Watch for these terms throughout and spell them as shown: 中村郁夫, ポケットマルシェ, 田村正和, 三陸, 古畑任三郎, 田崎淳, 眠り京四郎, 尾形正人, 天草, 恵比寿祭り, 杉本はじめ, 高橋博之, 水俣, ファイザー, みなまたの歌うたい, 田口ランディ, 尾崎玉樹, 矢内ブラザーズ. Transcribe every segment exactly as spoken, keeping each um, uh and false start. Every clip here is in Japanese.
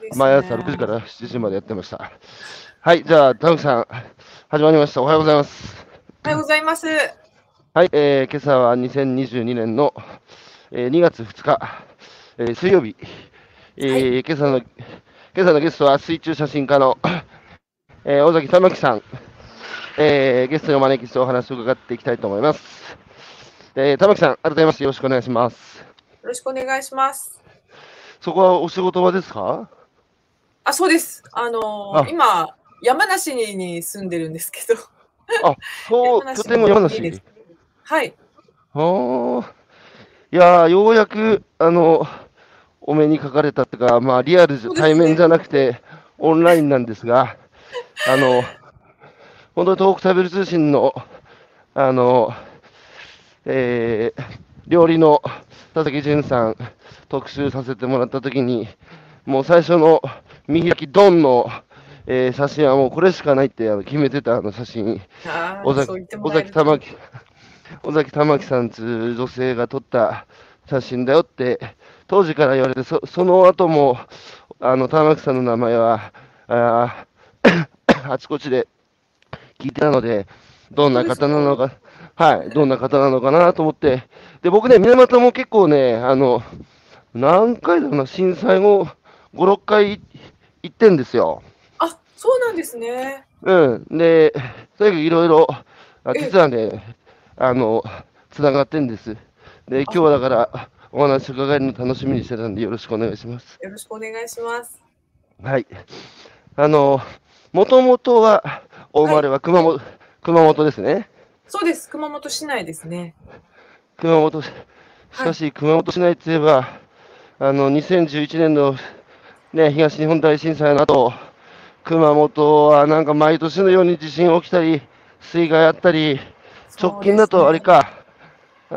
ですね、毎朝ろくじからしちじまでやってました。はい、じゃあ、田口さん、始まりました。おはようございます。おはようございます。はい、えー、今朝はにせんにじゅうにねんの、えー、にがつふつか、えー、水曜日、えーはい、今朝の、今朝のゲストは水中写真家の、えー、尾崎玉樹さん、えー、ゲストにお招きしてお話を伺っていきたいと思います。えー、玉木さん、改めましてよろしくお願いします。よろしくお願いします。そこはお仕事場ですか？あ、そうです。あのー、あ今山梨に住んでるんですけど。あ、そう拠点も山梨。いいはい。おいやー、ようやくあのお目にかかれたというか、まあリアル、ね、対面じゃなくてオンラインなんですが、あの本当に東北食べる通信のあの。えー、料理の田崎淳さん特集させてもらったときに、もう最初の見開きドンの、えー、写真はもうこれしかないってあの決めてたあの写真、尾崎玉樹、尾崎玉樹さんという女性が撮った写真だよって当時から言われて、 そ, その後もあの玉樹さんの名前は あ, あちこちで聞いてたので、どんな方なのか、はい、どんな方なのかなと思って、で僕ね、水俣も結構ね、あの何回だろうな、震災後、ご、ろっかい行ってんですよ。あ、そうなんですね。うん、で、とにかくいろいろ、実はね、あのつながってんです。で、今日はだから、お話伺えるの楽しみにしてたんで、よろしくお願いします。よろしくお願いします。はい、あの、もともとは、お生まれは熊本。はい、熊本ですね。そうです。熊本市内ですね。熊本、しかし、はい、熊本市内といえば、あのにせんじゅういちねんの、ね、東日本大震災の後、熊本はなんか毎年のように地震起きたり、水害あったり、直近だとあれか、ね、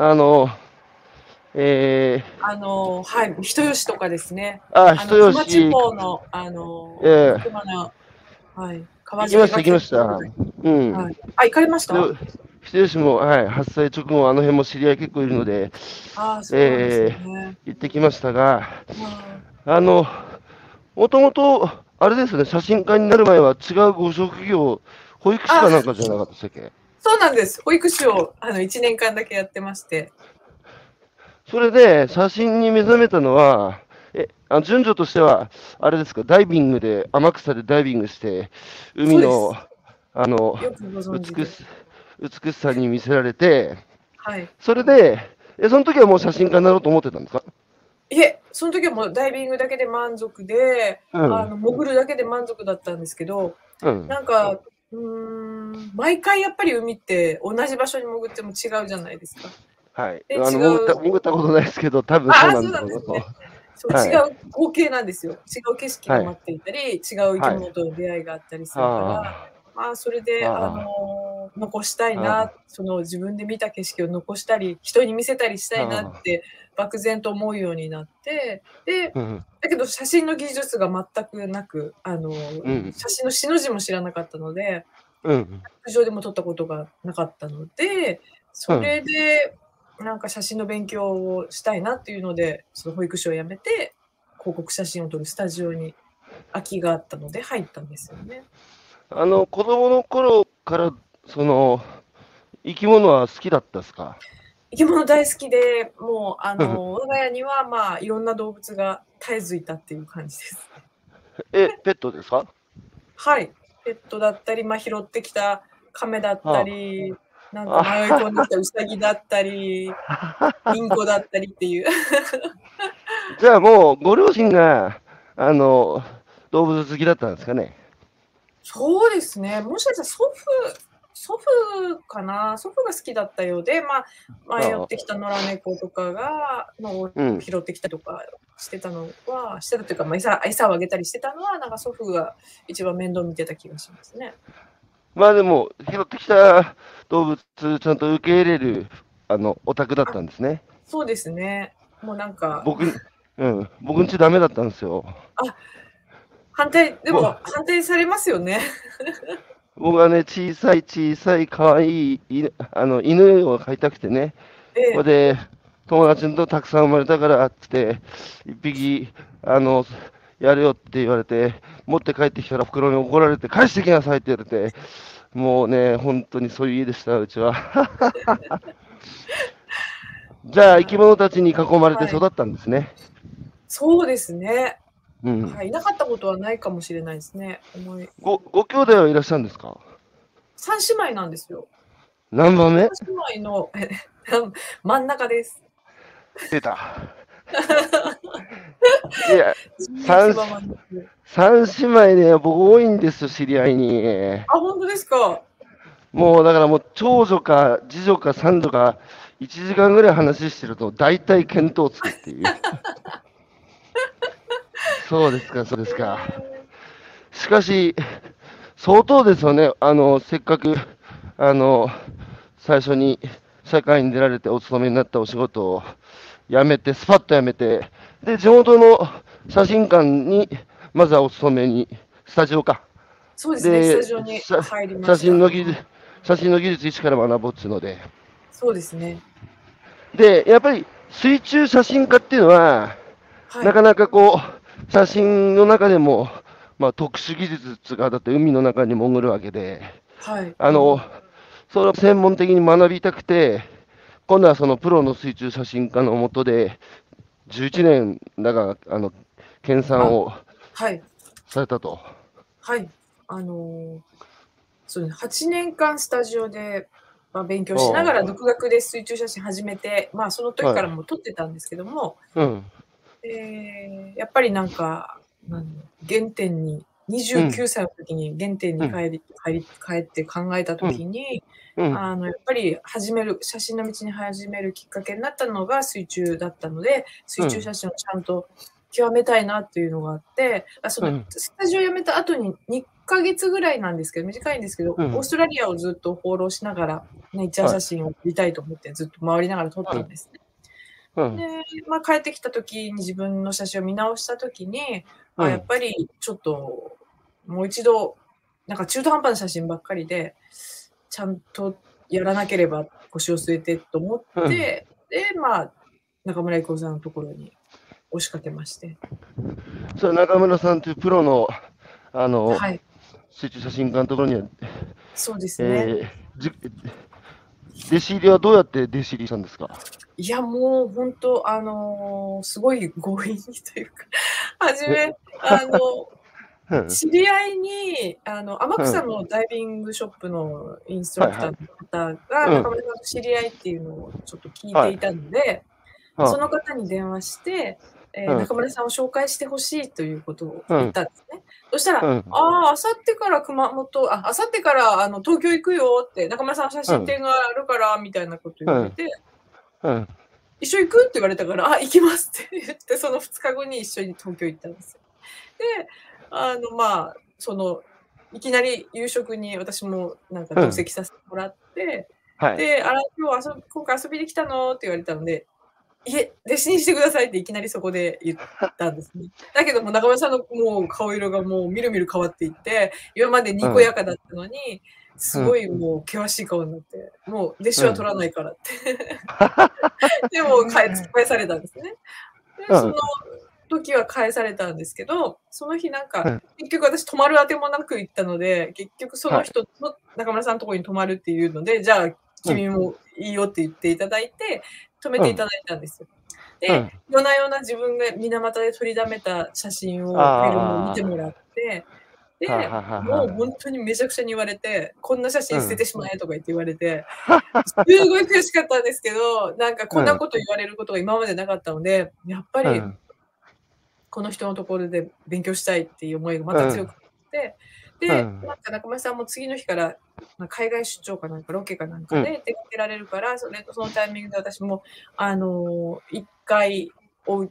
あの、えー、あの、はい、人吉とかですね。あ、人吉。熊地方の、あの、えー、熊の、はい。行きました、行きました。うん。はい、あ、行かれました。人吉も、はい、発災直後、あの辺も知り合い結構いるので、あー、そうですね。えー、行ってきましたが、あの、もともと、あれですね、写真家になる前は違うご職業、保育士かなんかじゃなかったでしたっけ？そうなんです。保育士をあのいちねんかんだけやってまして。それで、写真に目覚めたのは、え、あの順序としては、あれですか、ダイビングで、天草でダイビングして、海の、あの、美し、美しさに見せられて、はい、それでえ、その時はもう写真家になろうと思ってたんですか？いえ、その時はもうダイビングだけで満足で、うん、あの潜るだけで満足だったんですけど、うん、なんか、うーん、毎回やっぱり海って、同じ場所に潜っても違うじゃないですか。はい、あの潜った、潜ったことないですけど、多分そうなんだろうと。そう、はい、違う光景なんですよ。違う景色が待っていたり、はい、違う生き物との出会いがあったりするから、はい、あまあそれであ、あのー、残したいな、その自分で見た景色を残したり、人に見せたりしたいなって漠然と思うようになって、で、うん、だけど写真の技術が全くなく、あのーうん、写真のしの字も知らなかったので、うん、陸上でも撮ったことがなかったので、それで。うん、なんか写真の勉強をしたいなっていうので、その保育士を辞めて広告写真を撮るスタジオに空きがあったので入ったんですよね。あの子供の頃からその生き物は好きだったですか？生き物大好きで、もうあの我が家にはまあいろんな動物が絶えずいたっていう感じです。え、ペットですか？はい、ペットだったり、まあ拾ってきたカメだったり。ああ、なんか迷い込んできたウサギだったり、インコだったりっていう。じゃあもうご両親があの動物好きだったんですかね。そうですね。もしかしたら祖父、祖父かな、祖父が好きだったようで、まあ前寄ってきた野良猫とかがの拾ってきたとかしてたのは、うん、してたというか、まあ餌、餌をあげたりしてたのはなんか祖父が一番面倒見てた気がしますね。まあでも拾ってきた動物ちゃんと受け入れるあのお宅だったんですね。そうですね。もうなんか僕、うん、僕んちダメだったんですよ。あ、反対でも反対されますよね。僕はね、小さい小さい可愛いあの犬を飼いたくてね。ええ、ここで友達とたくさん生まれたからって一匹あのやるよって言われて、持って帰ってきたら袋に怒られて、返してきなさいって言われて、もうね、本当にそういう家でした、うちは。じゃあ、生き物たちに囲まれて育ったんですね。はい、そうですね、うん、はい。いなかったことはないかもしれないですね。ご、ご兄弟はいらっしゃるんですか？三姉妹なんですよ。何番目？三姉妹の真ん中です。出た。いや、三三姉妹ね、僕多いんですよ、知り合いに。あ、本当ですか。もうだからもう長女か次女か三女かいちじかんぐらい話してると大体見当つくっていう。そうですか、そうですか。しかし相当ですよね。あのせっかくあの最初に社会に出られてお勤めになったお仕事を辞めて、スパッと辞めて、で地元の写真館にまずはお勤めに、スタジオか。そうですね、スタジオに入りました。写真の技術、写真の技術一から学ぼうっつうので。そうですね。でやっぱり水中写真家っていうのは、はい、なかなかこう写真の中でも、まあ、特殊技術っていうか、だって海の中に潜るわけで、はい、あのそれを専門的に学びたくて、今度はそのプロの水中写真家のもとでじゅういちねんだがあの研鑽をされたと。はい、はい、あのそうですね、はちねんかんスタジオで、まあ、勉強しながら独学で水中写真始めて、まあ、その時からも撮ってたんですけども、はい、うん、えー、やっぱりなんか原点に、にじゅうきゅうさいの時に原点に帰り、うん、帰って考えた時に、うん、あのやっぱり始める写真の道に始めるきっかけになったのが水中だったので、水中写真をちゃんと極めたいなっていうのがあって、うん、あ、そのスタジオ辞めた後ににかげつぐらいなんですけど、短いんですけど、うん、オーストラリアをずっと放浪しながらネイチャー写真を撮りたいと思ってずっと回りながら撮ったんですね。うん、でまあ、帰ってきた時に自分の写真を見直した時に、まあ、やっぱりちょっともう一度なんか中途半端な写真ばっかりでちゃんとやらなければ腰を据えてと思って、うん、でまあ中村郁夫さんのところに押しかけまして。それ中村さんというプロのあの、はい、水中写真家のところには。そうですね、えー、弟子入りはどうやって弟子入りしたんですか？いやもう本当あのー、すごい強引にというかはじめあの知り合いにあの天草のダイビングショップのインストラクターの方が中村さんと知り合いっていうのをちょっと聞いていたので、その方に電話して、えー、中村さんを紹介してほしいということを言ったんですね。そしたら、ああ、あさってから熊本、あさってからあの東京行くよって、中村さん写真展があるからみたいなこと言って。うん、一緒行くって言われたから、あ、行きますって言って、そのふつかごに一緒に東京行ったんですよ。で、あの、まあ、その、いきなり夕食に私もなんか同席させてもらって、うん、はい、で、あら、今日遊び、今回遊びに来たのって言われたので、いえ、弟子にしてくださいっていきなりそこで言ったんですね。だけども、中村さんのもう顔色がもうみるみる変わっていって、今までにこやかだったのに、うん、すごいもう険しい顔になって、もう弟子は取らないからって。うん、でも返されたんですね。で、その時は返されたんですけど、その日なんか、結局私泊まるあてもなく行ったので、結局その人の中村さんのところに泊まるっていうので、じゃあ君もいいよって言っていただいて、泊めていただいたんですよ。で、夜な夜な自分が水俣で撮りだめた写真を見てもらって、で、もう本当にめちゃくちゃに言われて、こんな写真捨ててしまえとか言って言われて、うん、すごい悔しかったんですけど、なんかこんなこと言われることが今までなかったので、やっぱりこの人のところで勉強したいっていう思いがまた強くなって、うん、で、うん、なんか中村さんも次の日から海外出張かなんかロケかなんかで出かけられるから、それそのタイミングで私も、あのー、一回お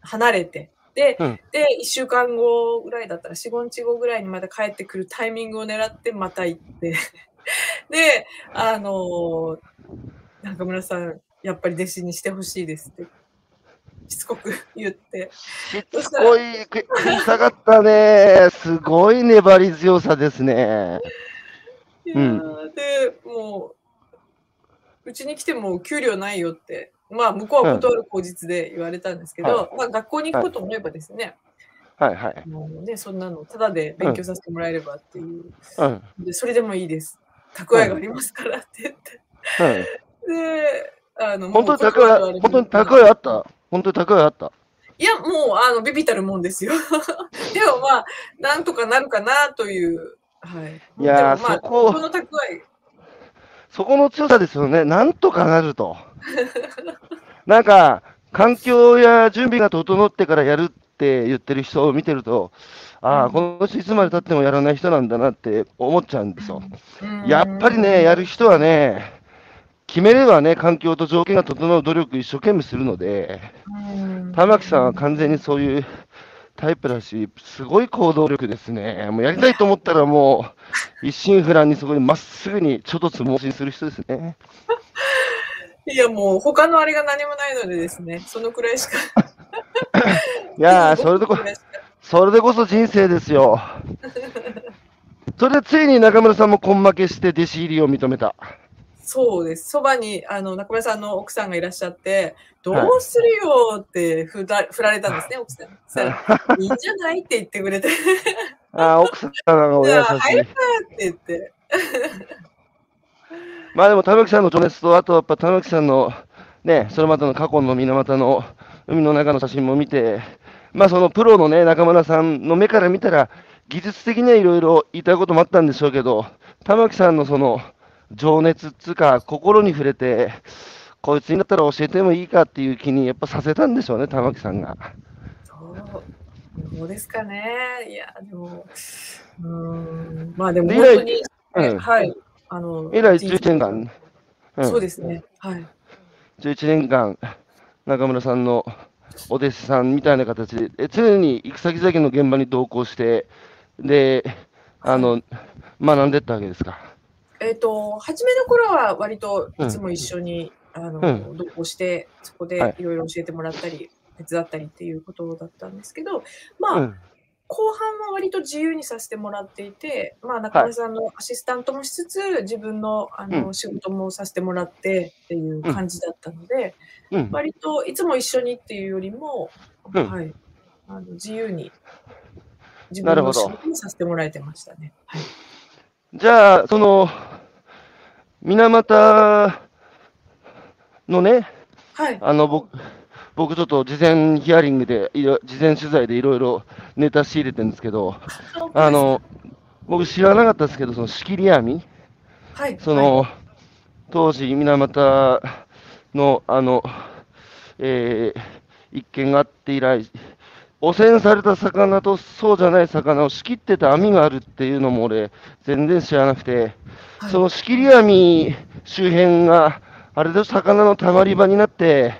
離れて、で、うん、でいっしゅうかんごぐらいだったらよん、ごにちごぐらいにまた帰ってくるタイミングを狙ってまた行ってで、あのー、中村さんやっぱり弟子にしてほしいですってしつこく言って、しつこい食い下がったね。すごい粘り強さですね。いや、うん、でもううちに来ても給料ないよって、まあ向こうは断る口実で言われたんですけど、うん、まあ学校に行くこともあればですね、はいはい。もうね、そんなのただで勉強させてもらえればっていう、うん、でそれでもいいです。蓄えがありますからって言って。うん、で、あの本当に蓄え、本当に蓄えあった。本当に蓄えあった。いや、もうあのビビたるもんですよ。でもまあなんとかなるかなという。はい。いやー、まあ、そこの蓄え。そこの強さですよね。なんとかなると。なんか環境や準備が整ってからやるって言ってる人を見てると、ああ、この人いつまでたってもやらない人なんだなって思っちゃうんですよ。やっぱりね、やる人はね、決めればね、環境と条件が整う努力一生懸命するので、玉木さんは完全にそういうタイプだし、すごい行動力ですね。もうやりたいと思ったらもう一心不乱にそこにまっすぐにちょっとつ盲信する人ですね。いや、もう他のあれが何もないのでですね、そのくらいしか。いやー、それでこ、それでこそ人生ですよ。それでついに中村さんも根負けして弟子入りを認めた。そうです。そばにあの中村さんの奥さんがいらっしゃって、どうするよってふだ、はい、振られたんですね、奥さん。そしたらいいんじゃないって言ってくれて。ああ、奥さんがお優しい。はいって言って。まあでも玉木さんの情熱と、あとやっぱ玉木さんのね、それまたの過去の水俣の海の中の写真も見て、まあそのプロのね、中村さんの目から見たら、技術的にはいろいろ言いたいこともあったんでしょうけど、玉木さんのその、情熱っつうか心に触れて、こいつになったら教えてもいいかっていう気にやっぱさせたんでしょうね、玉木さんが。そう、どうですかね。いや、でも、うーん、まあでも本当に、うん、はい、あの以来じゅういちねんかん、うん、そうですね、はい、じゅういちねんかん中村さんのお弟子さんみたいな形で、え常に行く先々の現場に同行してで、あの学んでったわけですか。えっと初めの頃は割といつも一緒に、うん、あの、うん、同行してそこでいろいろ教えてもらったり、はい、手伝ったりっていうことだったんですけど、まあ、うん、後半は割と自由にさせてもらっていて、まあ、中村さんのアシスタントもしつつ、はい、自分の、あの、うん、仕事もさせてもらってっていう感じだったので、うん、割といつも一緒にっていうよりも、うん、はい、あの自由に自分の仕事にさせてもらえてましたね。はい、じゃあ、その、水俣のね、はい、あの僕、僕ちょっと事前ヒアリングで、事前取材でいろいろネタ仕入れてるんですけど、あの、僕知らなかったですけど、その仕切り網、はい、その、はい、当時、水俣の、あの、えー、一件があって以来、汚染された魚とそうじゃない魚を仕切ってた網があるっていうのも俺全然知らなくて、はい、その仕切り網周辺があれで魚のたまり場になって、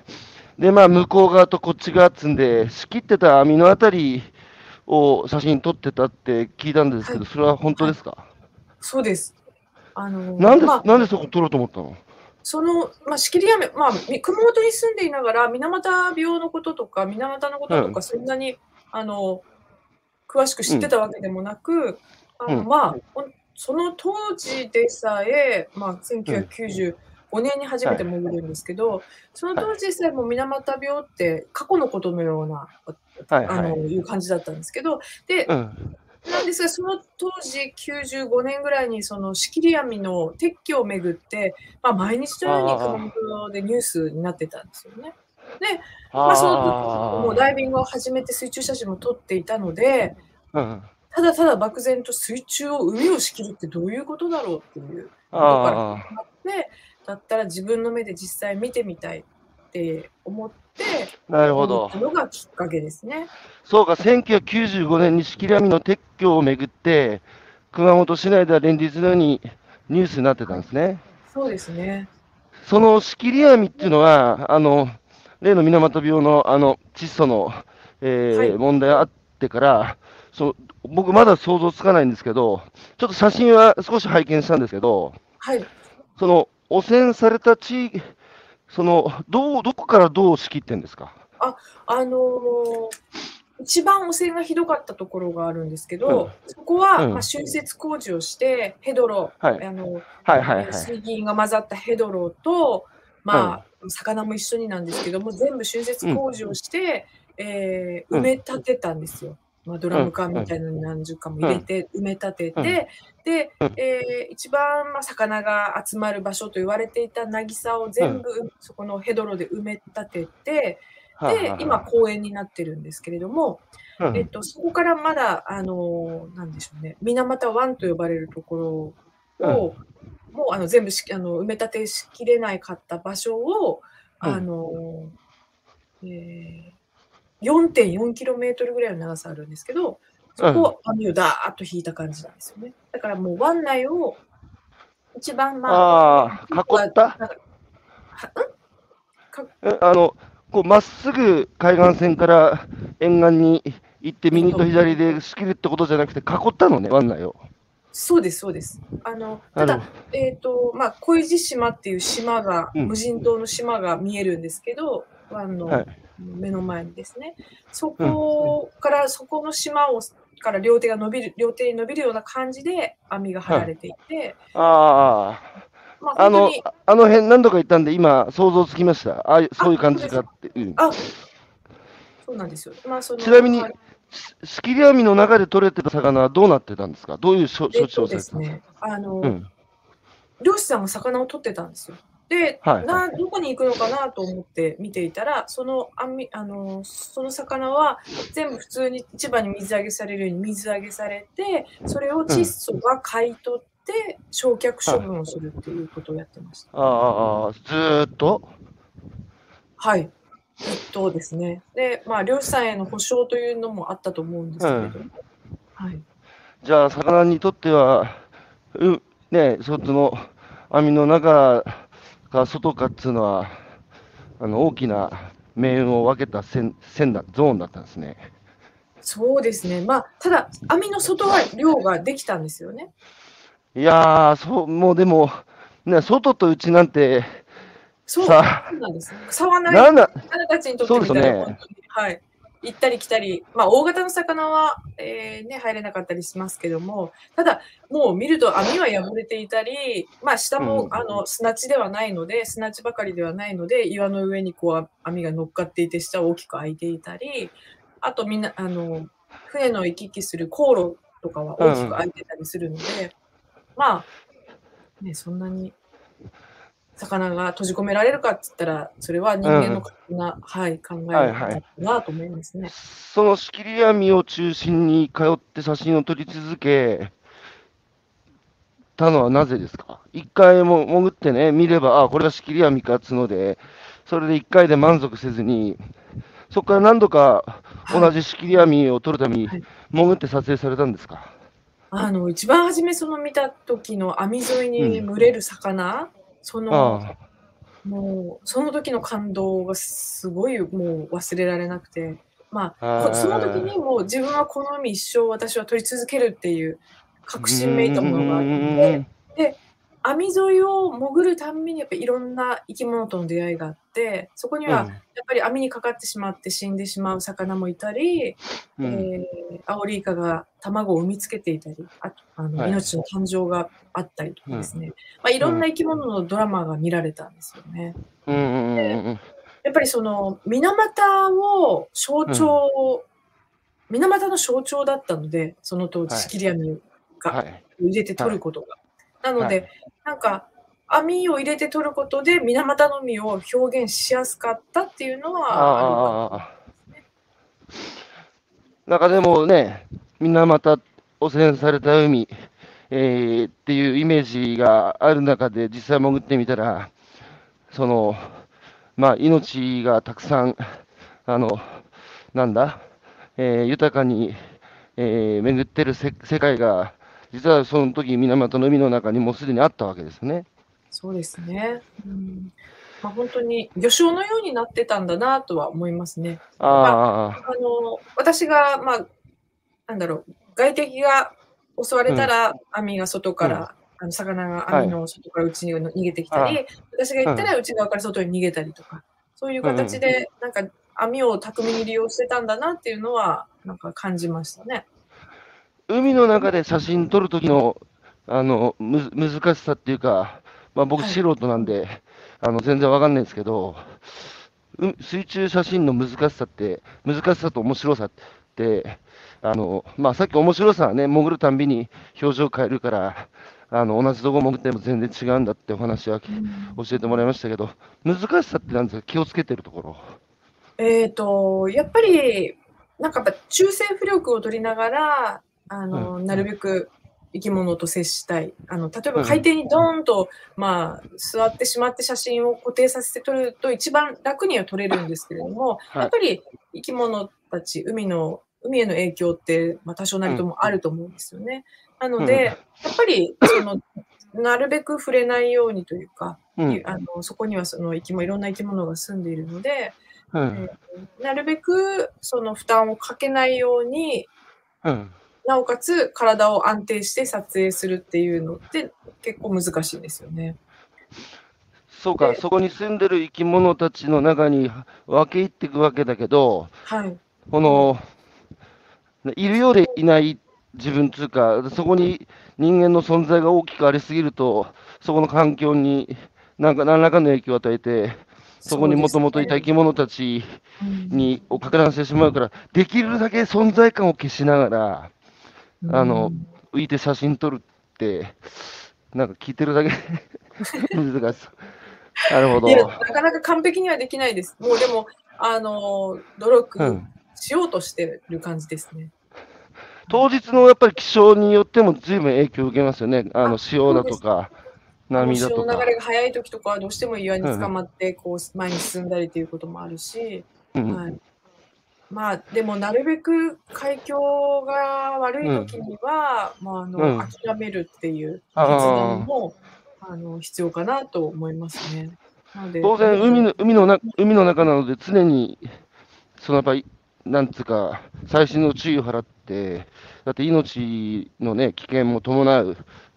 でまあ向こう側とこっち側っつんで仕切ってた網のあたりを写真撮ってたって聞いたんですけど、はい、それは本当ですか？はい、そうです。あのー、なんで、まあ、なんでそこ撮ろうと思ったの？その、まあ、仕切り網、まあ、熊本に住んでいながら、水俣病のこととか、水俣のこととか、そんなに、うん、あの、詳しく知ってたわけでもなく、うん、あのまあ、その当時でさえ、まあ、せんきゅうひゃくきゅうじゅうごねんに初めて潜るんですけど、うん、その当時でさえも水俣病って過去のことのような、はい、あの、いう感じだったんですけど、で、うん、なんですが、その当時きゅうじゅうごねんぐらいにその仕切り網の撤去をめぐって、まあ、毎日のように熊本でニュースになってたんですよね。で、まあ、そのもうダイビングを始めて水中写真も撮っていたので、うん、ただただ漠然と水中を海を仕切るってどういうことだろうっていうことから始まって、だったら自分の目で実際見てみたいって思って。なるほど。のがきっかけですね。そうか、せんきゅうひゃくきゅうじゅうごねんに仕切り網の撤去をめぐって熊本市内では連日のようにニュースになってたんですね。そうですね。その仕切り網っていうのは、あの例の水俣病のあの窒素の、えーはい、問題があってから、そ僕まだ想像つかないんですけど、ちょっと写真は少し拝見したんですけど、はい、その汚染された地域、そのどうどこからどう仕切ってんですか？あ、あのー、一番汚染がひどかったところがあるんですけど、うん、そこは、うん、まあ、浚渫工事をしてヘドロ、水銀が混ざったヘドロと、まあ、うん、魚も一緒になんですけども、全部浚渫工事をして、うん、えー、埋め立てたんですよ。まあ、ドラム缶みたいなのに何十缶も入れて埋め立てて、で、えー、一番まあ魚が集まる場所と言われていた渚を全部そこのヘドロで埋め立てて、で今公園になってるんですけれども、えっと、そこからまだあの何でしょうね、水俣湾と呼ばれるところをもうあの全部しあの埋め立てしきれなかった場所をあの、えーよんてんよんキロメートルぐらいの長さあるんですけど、そこを網をダーッと引いた感じなんですよね。だからもう湾内を一番まあ、あー、囲った。あのこうまっすぐ海岸線から沿岸に行って右と左で仕切るってことじゃなくて囲ったのね、湾内を。そうですそうです。あのただあのえっとまあ恋路島っていう島が、うん、無人島の島が見えるんですけど、湾の。はい、目の前にですね、そこからそこの島をから両手が伸びる両手に伸びるような感じで網が張られていて、うん、ああ、まあ、あのあの辺何度か行ったんで今想像つきました。ああ、そういう感じかって、うん、あ、そうなんですよ。まあ、そのちなみに仕切り網の中で取れてた魚はどうなってたんですか？どういう処置をされてたんですか？ですね、あの、うん、漁師さんが魚を取ってたんですよ。で、などこに行くのかなと思って見ていたら、その網あのその魚は全部普通に市場に水揚げされるように水揚げされて、それを窒素が買い取って焼却処分をするっていうことをやってました。ああ、ずーっと、はい、ずっとですね。で、まあ漁師さんへの補償というのもあったと思うんですけれども、うん、はい。じゃあ魚にとっては、うね、その網の中か外かっていうのはあの大きな命運を分けた線線だゾーンだったんですね。そうですね。まあただ網の外は漁ができたんですよね。いやー、そうもうでもね、外とうちなんてそうなんです、ね。草はない魚たちにとってみたら、ね、はい、行ったり来たり、まあ大型の魚は、えー、ね、入れなかったりしますけども、ただもう見ると網は破れていたり、まあ下も、うん、あの砂地ではないので、砂地ばかりではないので、岩の上にこう網が乗っかっていて下は大きく開いていたり、あとみんなあの船の行き来する航路とかは大きく開いてたりするので、うん、まあね、そんなに魚が閉じ込められるかっつったら、それは人間のな、うん、はい、考えだなと思いますね。はいはい、その仕切り網を中心に通って写真を撮り続けたのはなぜですか？一回も潜ってね、見れば、あ、これが仕切り網かっつので、それで一回で満足せずに、そこから何度か同じ仕切り網を撮るために、はい、潜って撮影されたんですか？あの一番初めその見た時の網沿いに群れる魚、うん、そのああ、もうその時の感動がすごいもう忘れられなくて、まあ、あその時にもう自分はこの海一生私は撮り続けるっていう確信めいたものがあって、で網沿いを潜るたんびにやっぱりいろんな生き物との出会いがあって、そこにはやっぱり網にかかってしまって死んでしまう魚もいたり、うん、えー、アオリイカが卵を産みつけていたり、ああの命の誕生があったりとかですね、はい、まあ、いろんな生き物のドラマが見られたんですよね。うん、でやっぱりその水俣を象徴、うん、水俣の象徴だったので、その当時仕切り網が入れて取ることが。はいはい、なので、はい、なんか網を入れて取ることで水俣の海を表現しやすかったっていうのはあるかもしれないですね。なんかでもね、水俣汚染された海、えー、っていうイメージがある中で実際潜ってみたら、そのまあ命がたくさんあのなんだ、えー、豊かに、えー、巡ってるせ世界が実はその時水俣の海の中にもうすでにあったわけですね。そうですね。うん、まあ、本当に魚礁のようになってたんだなとは思いますね。あ、まあ、あの私が、まあ、なんだろう、外敵が襲われたら、うん、網が外から、うん、あの魚が網の外からうちに逃げてきたり、はい、私が行ったら内側から外に逃げたりとか、そういう形で、うん、なんか網を巧みに利用してたんだなっていうのはなんか感じましたね。海の中で写真撮るときの、あのむ難しさっていうか、まあ、僕素人なんで、はい、あの全然わかんないですけど、水中写真の難しさって、難しさと面白さって、あの、まあ、さっき面白さはね、潜るたんびに表情変えるから、あの同じとこ潜っても全然違うんだってお話は、うん、教えてもらいましたけど、難しさってなんですか、気をつけてるところ。えーと、やっぱり、なんかやっぱ中性浮力を取りながら、あの、うん、なるべく生き物と接したい。あの、例えば海底にドーンと、うん、まあ、座ってしまって写真を固定させて撮ると一番楽には撮れるんですけれども、はい、やっぱり生き物たち、海の、海への影響って、まあ、多少なりともあると思うんですよね。うん、なので、うん、やっぱり、その、なるべく触れないようにというか、うん、あのそこにはその生き物、いろんな生き物が住んでいるので、うん、えー、なるべくその負担をかけないように、うん、なおかつ体を安定して撮影するっていうのって結構難しいんですよね。そうか、そこに住んでる生き物たちの中に分け入っていくわけだけど、はい、このいるようでいない自分というか、そこに人間の存在が大きくありすぎると、そこの環境に何か何らかの影響を与えて、そこにもともといた生き物たちにを拡散してしまうから、できるだけ存在感を消しながら、あの浮いて写真撮るって、なんか聞いてるだけ難しい。なるほど。いや、なかなか完璧にはできないです。もうでも、あの努力しようとしてる感じですね。うん、当日のやっぱり気象によっても随分影響を受けますよね。あの潮だとか波だとか。潮の流れが速い時とかはどうしても岩に捕まってこう前に進んだりということもあるし。うん、はい、まあでもなるべく海峡が悪い時には、うん、まああの、うん、諦めるっていう決断もあの必要かなと思いますね。なので当然海の海のな海の中なので常にそのやっぱりなんつうか細心の注意を払って、だって命のね危険も伴う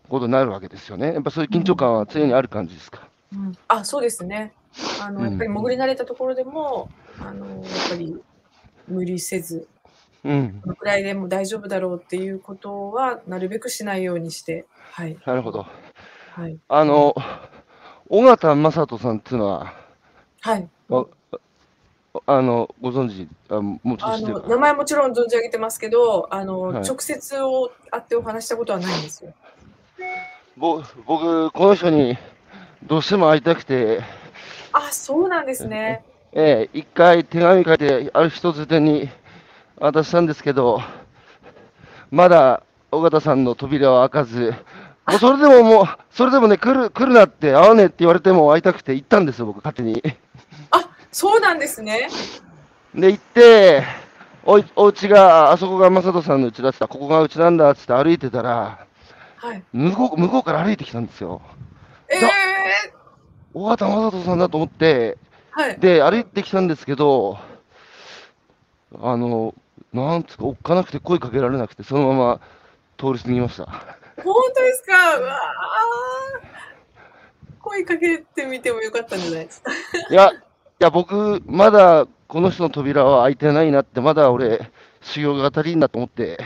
ことになるわけですよね。やっぱそういう緊張感は常にある感じですか。うんうん、あ、そうですね。あのやっぱり潜り慣れたところでも、うん、あのやっぱり無理せず、うん、このくらいでも大丈夫だろうっていうことはなるべくしないようにして、はい、なるほど、はい、あの尾形正人さんっていうのは、はい、あのご存知、あ、もちろん知ってる、名前もちろん存じ上げてますけど、あの、はい、直接を会ってお話したことはないんですよ。ぼ僕この人にどうしても会いたくて。あ、そうなんですね。ええ、一回手紙書いてある人づてに渡したんですけど、まだ尾形さんの扉は開かず、もうそれでももうそれでもね、来る来るなって会わねえって言われても会いたくて行ったんですよ、僕勝手に。あ、そうなんですね。で行っておお家があそこが正人さんの家だって、ここが家なんだっつって歩いてたら、はい、向こう向こうから歩いてきたんですよ。ええー、尾形正人さんだと思って。はい、で、歩いてきたんですけど、あの、なんつうか、おっかなくて声かけられなくて、そのまま通り過ぎました。本当ですか？うわー、声かけてみてもよかったんじゃないですか。いや、いや、僕、まだこの人の扉は開いてないなって、まだ俺、修行が足りんだと思って、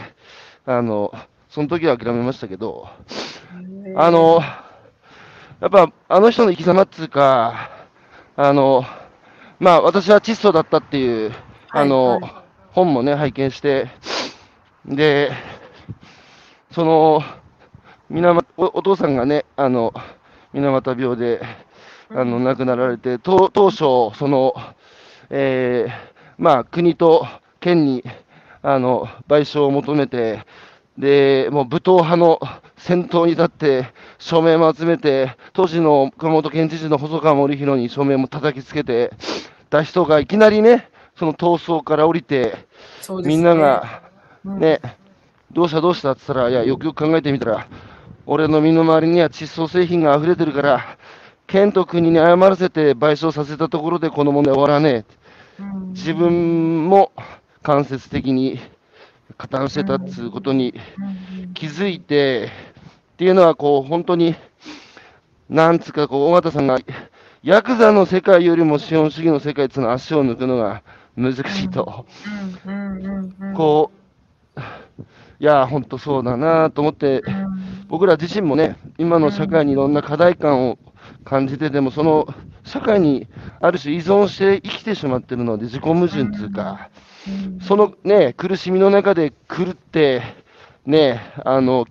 あの、その時は諦めましたけど、あの、やっぱ、あの人の生き様っつうか、あのまあ、私は窒素だったっていう、はい、あの、はい、本もね拝見して、でその水俣 お, お父さんがねあの水俣病であの亡くなられて、と当初その、えーまあ、国と県にあの賠償を求めて、でもう武闘派の先頭に立って署名も集めて、当時の熊本県知事の細川護熙に署名も叩きつけてた人がいきなりね、その闘争から降りて、ね、みんなが、ね、うん、どうしたどうしたって言ったら、いや、よくよく考えてみたら、俺の身の回りには窒素製品が溢れてるから、県と国に謝らせて賠償させたところでこの問題終わらねえ、うん、自分も間接的に加担してたっていうことに気づいて、っていうのはこう本当に、なんつうかこう、尾形さんがヤクザの世界よりも資本主義の世界っていうのは足を抜くのが難しいと、こう、いや、本当そうだなと思って、僕ら自身もね、今の社会にいろんな課題感を感じて、でもその社会にある種依存して生きてしまってるので、自己矛盾っていうか、うん、その、ね、苦しみの中で狂って、ね、あの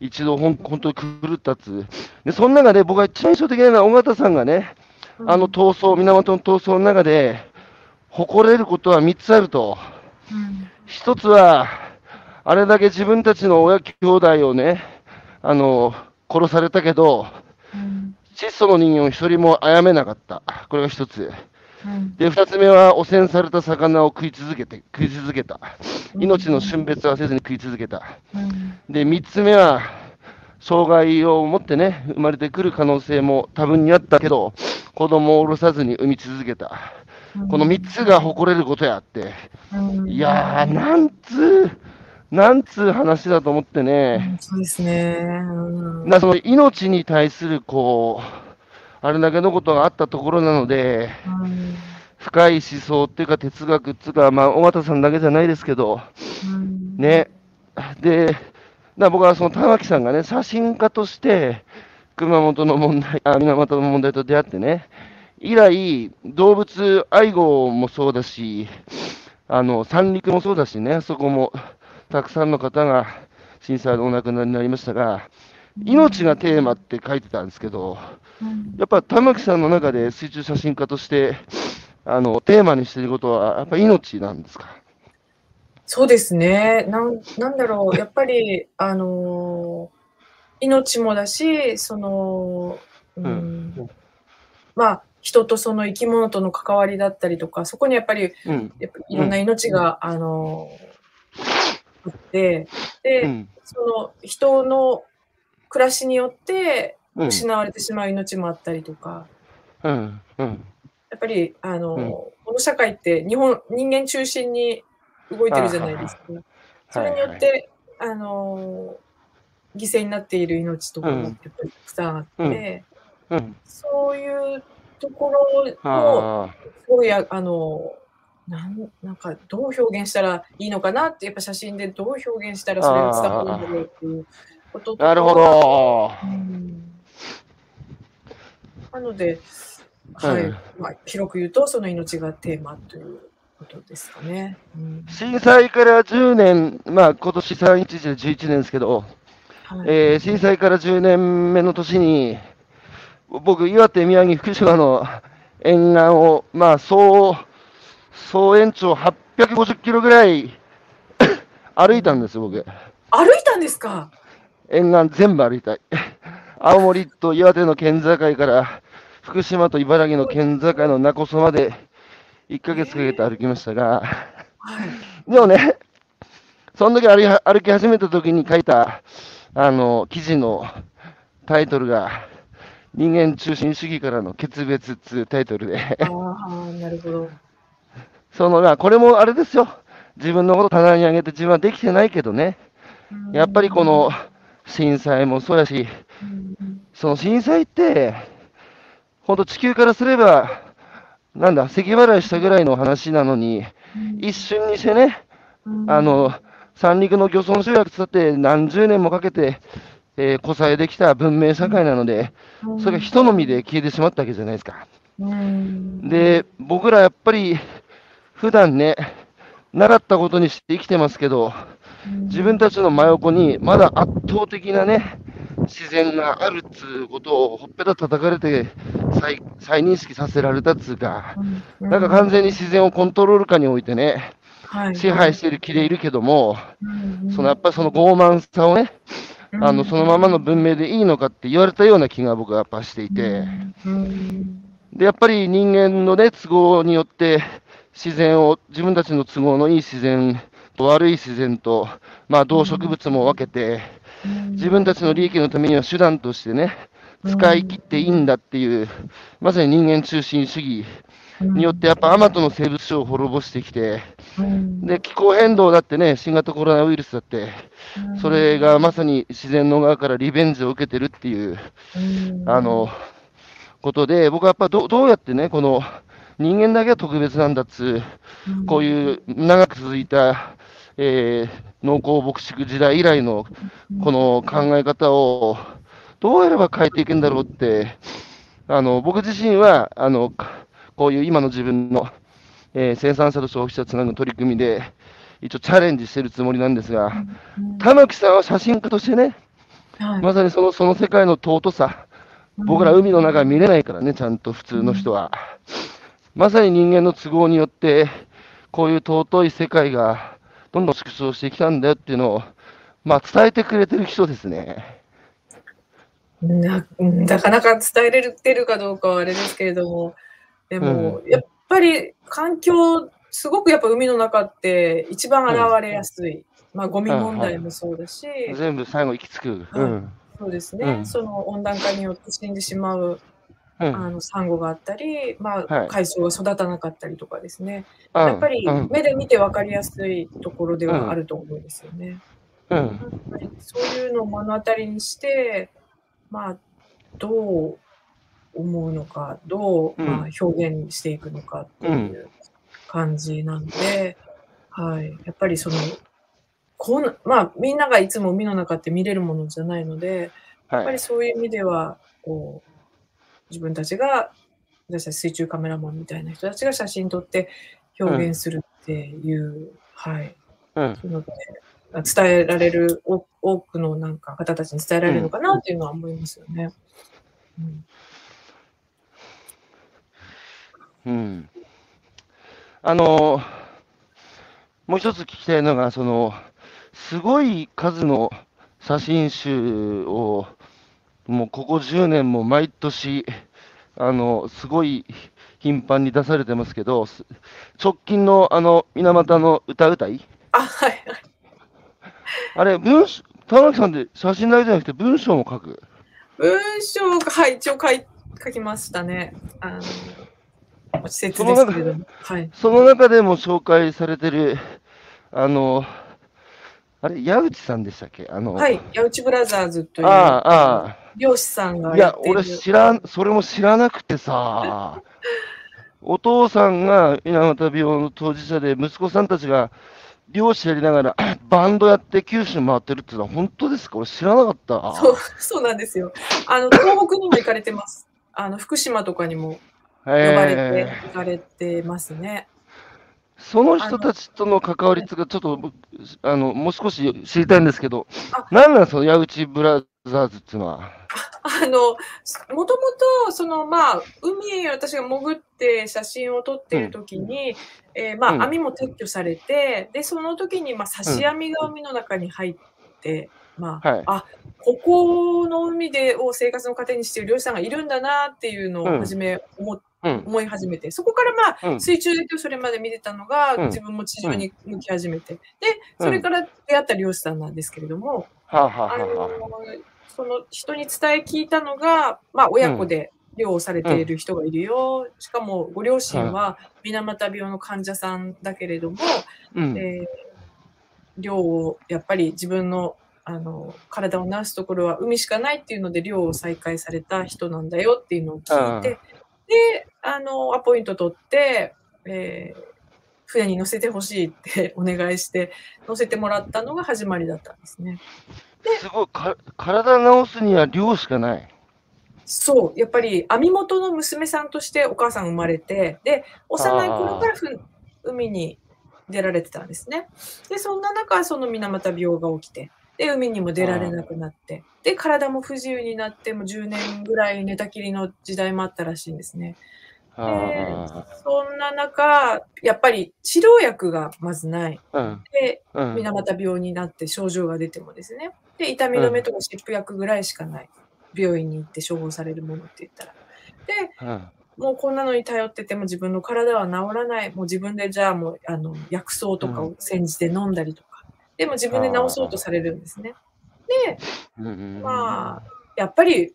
一度ほん本当に狂ったつで、その中で僕が一番印象的なのは尾形さんがね、うん、あの闘争、源の闘争の中で誇れることはみっつあると、うん、ひとつはあれだけ自分たちの親兄弟をね、あの殺されたけど、うん、質素の人間を一人も殺めなかった、これがひとつ。で、二つ目は汚染された魚を食い続けて、食い続けた。命の峻別はせずに食い続けた。で、三つ目は、障害を持ってね、生まれてくる可能性も多分にあったけど、子供を下ろさずに産み続けた。この三つが誇れることやって。いやー、なんつー、なんつー話だと思ってね。そうですね。な、その命に対する、こう、あれだけのことがあったところなので、うん、深い思想っていうか哲学っていうか、まあ、尾形さんだけじゃないですけど、うん、ね。で、だ僕はその玉木さんがね、写真家として熊本の問題、あ、水俣の問題と出会ってね、以来、動物愛護もそうだし、あの、三陸もそうだしね、そこもたくさんの方が震災でお亡くなりになりましたが、命がテーマって書いてたんですけど、やっぱ玉木さんの中で水中写真家としてあのテーマにしていることはやっぱ命なんですか？そうですね。な ん, なんだろう、やっぱりあの命もだし、その、うんうん、まあ人とその生き物との関わりだったりとか、そこにやっぱり、うん、やっぱいろんな命が、うん、あのあってで、うん、その人の暮らしによって失われてしまう命もあったりとか、うんうん、やっぱりあの、うん、この社会って日本人間中心に動いてるじゃないですか。それによって、はいはい、あの犠牲になっている命とかもやっぱりたくさんあって、うんうん、そういうところをすごいあのな ん, なんかどう表現したらいいのかなって、やっぱ写真でどう表現したらそれが伝わるんだろうっていう。なるほど、うん、なので、はい、うん、まあ、広く言うとその命がテーマということですかね、うん、震災からじゅうねん、まあ、今年さんがつじゅういちにちでじゅういちねんですけど、はい、えー、震災からじゅうねんめの年に僕岩手宮城福島の沿岸を、まあ、総, 総延長はっぴゃくごじゅっキロぐらい歩いたんですよ。僕歩いたんですか？沿岸全部歩いたい。青森と岩手の県境から福島と茨城の県境の勿来までいっかげつかけて歩きましたが、えー、でもね、その時歩き、歩き始めた時に書いたあの記事のタイトルが人間中心主義からの決別っていうタイトルで、あー、なるほど。そのな、これもあれですよ、自分のこと棚に上げて自分はできてないけどね、やっぱりこの震災もそうやし、その震災って本当地球からすればなんだ咳払いしたぐらいの話なのに、一瞬にしてね、あの三陸の漁村集落だって何十年もかけて、えー、こさえできた文明社会なので、それが人の身で消えてしまったわけじゃないですか。で、僕らやっぱり普段ね、なかったことにして生きてますけど、自分たちの真横にまだ圧倒的なね、自然があるっつうことをほっぺた叩かれて 再, 再認識させられたっつうか、うん、なんか完全に自然をコントロール下に置いてね、はい、支配している気でいるけども、うん、そのやっぱりその傲慢さをね、うん、あのそのままの文明でいいのかって言われたような気が僕はやっぱしていて、うん、でやっぱり人間のね、都合によって自然を、自分たちの都合のいい自然悪い自然と、まあ、動植物も分けて、うん、自分たちの利益のためには手段としてね、使い切っていいんだっていう、まさに人間中心主義によって、やっぱアマトの生物種を滅ぼしてきて、うん、で気候変動だってね、新型コロナウイルスだって、それがまさに自然の側からリベンジを受けてるっていう、うん、あのことで、僕はやっぱ ど, どうやってね、この人間だけは特別なんだっつう、こういう長く続いた、えー、農耕牧畜時代以来のこの考え方をどうやれば変えていけんだろうって、あの僕自身はあのこういう今の自分のえー、生産者と消費者をつなぐ取り組みで、一応チャレンジしてるつもりなんですが、たぬきさんは写真家としてね、はい、まさにその、その世界の尊さ、僕ら海の中見れないからね、ちゃんと普通の人は。まさに人間の都合によって、こういう尊い世界がどんどん縮小してきたんだよっていうのを、まあ、伝えてくれてる人ですね。な, なかなか伝えれてるかどうかはあれですけれども、でも、うん、やっぱり環境、すごくやっぱ海の中って一番現れやすい、うん、まあゴミ問題もそうだし、はいはい、全部最後行き着く、うん、そうですね、うん、その温暖化によって死んでしまう、うん、あのサンゴがあったり、まあ、海藻が育たなかったりとかですね、はい、やっぱり目で見て分かりやすいところではあると思うんですよね、うんうん、やっぱりそういうのを目の当たりにして、まあ、どう思うのか、どうまあ表現していくのかっていう、うん感じなんで、はい、やっぱりそのこん、まあ、みんながいつも海の中って見れるものじゃないので、はい、やっぱりそういう意味ではこう自分たちが私たち水中カメラマンみたいな人たちが写真撮って表現するっていう、うんはいうん、そういうので伝えられる多くのなんか方たちに伝えられるのかなっていうのは思いますよね。うん、うんあのもう一つ聞きたいのがそのすごい数の写真集をもうここじゅうねんも毎年あのすごい頻繁に出されてますけど直近のあの水俣の歌うたい あ,、はい、あれ文章田中さんで写真だけじゃなくて文章も書く文章はい一応書い書きましたねあのその中で、はい、その中でも紹介されてるあのあれ矢内さんでしたっけあのはい矢内ブラザーズというああ漁師さんがいや俺知らんそれも知らなくてさお父さんが水俣病の当事者で息子さんたちが漁師やりながらバンドやって九州回ってるっていうのは本当ですか俺知らなかったそう、そうなんですよあの東北にも行かれてますあの福島とかにも呼ばれて行かれてますね。その人たちとの関わりつがちょっとあのもう少し知りたいんですけど、何なんその矢内ブラザーズっていうのは。あのもともとそのまあ海へ私が潜って写真を撮っている時に、うんえー、まあ網も撤去されて、うん、でその時にまあ差し網が海の中に入って。うんまあはい、あここの海でを生活の糧にしている漁師さんがいるんだなっていうのを初め思って、うんうん、思い始めてそこから、まあうん、水中だけをそれまで見てたのが、うん、自分も地上に向き始めてでそれから出会った漁師さんなんですけれども、うん、あのその人に伝え聞いたのが、まあ、親子で漁をされている人がいるよ、うん、しかもご両親は水俣病の患者さんだけれども、うんえー、漁をやっぱり自分のあの体を治すところは海しかないっていうので漁を再開された人なんだよっていうのを聞いてであのアポイント取って、えー、船に乗せてほしいってお願いして乗せてもらったのが始まりだったんですね。ですごいか体治すには漁しかないそうやっぱり網元の娘さんとしてお母さん生まれてで幼い頃から海に出られてたんですね。でそんな中その水俣病が起きてで海にも出られなくなってで体も不自由になってもうじゅうねんぐらい寝たきりの時代もあったらしいんですね。でそんな中やっぱり治療薬がまずない、うん、で水俣病になって症状が出てもですねで痛み止めとか湿布薬ぐらいしかない病院に行って処方されるものって言ったらで、うん、もうこんなのに頼ってても自分の体は治らないもう自分でじゃあもうあの薬草とかを煎じて飲んだりとか、うんでも自分で治そうとされるんですね。で、まあ、やっぱり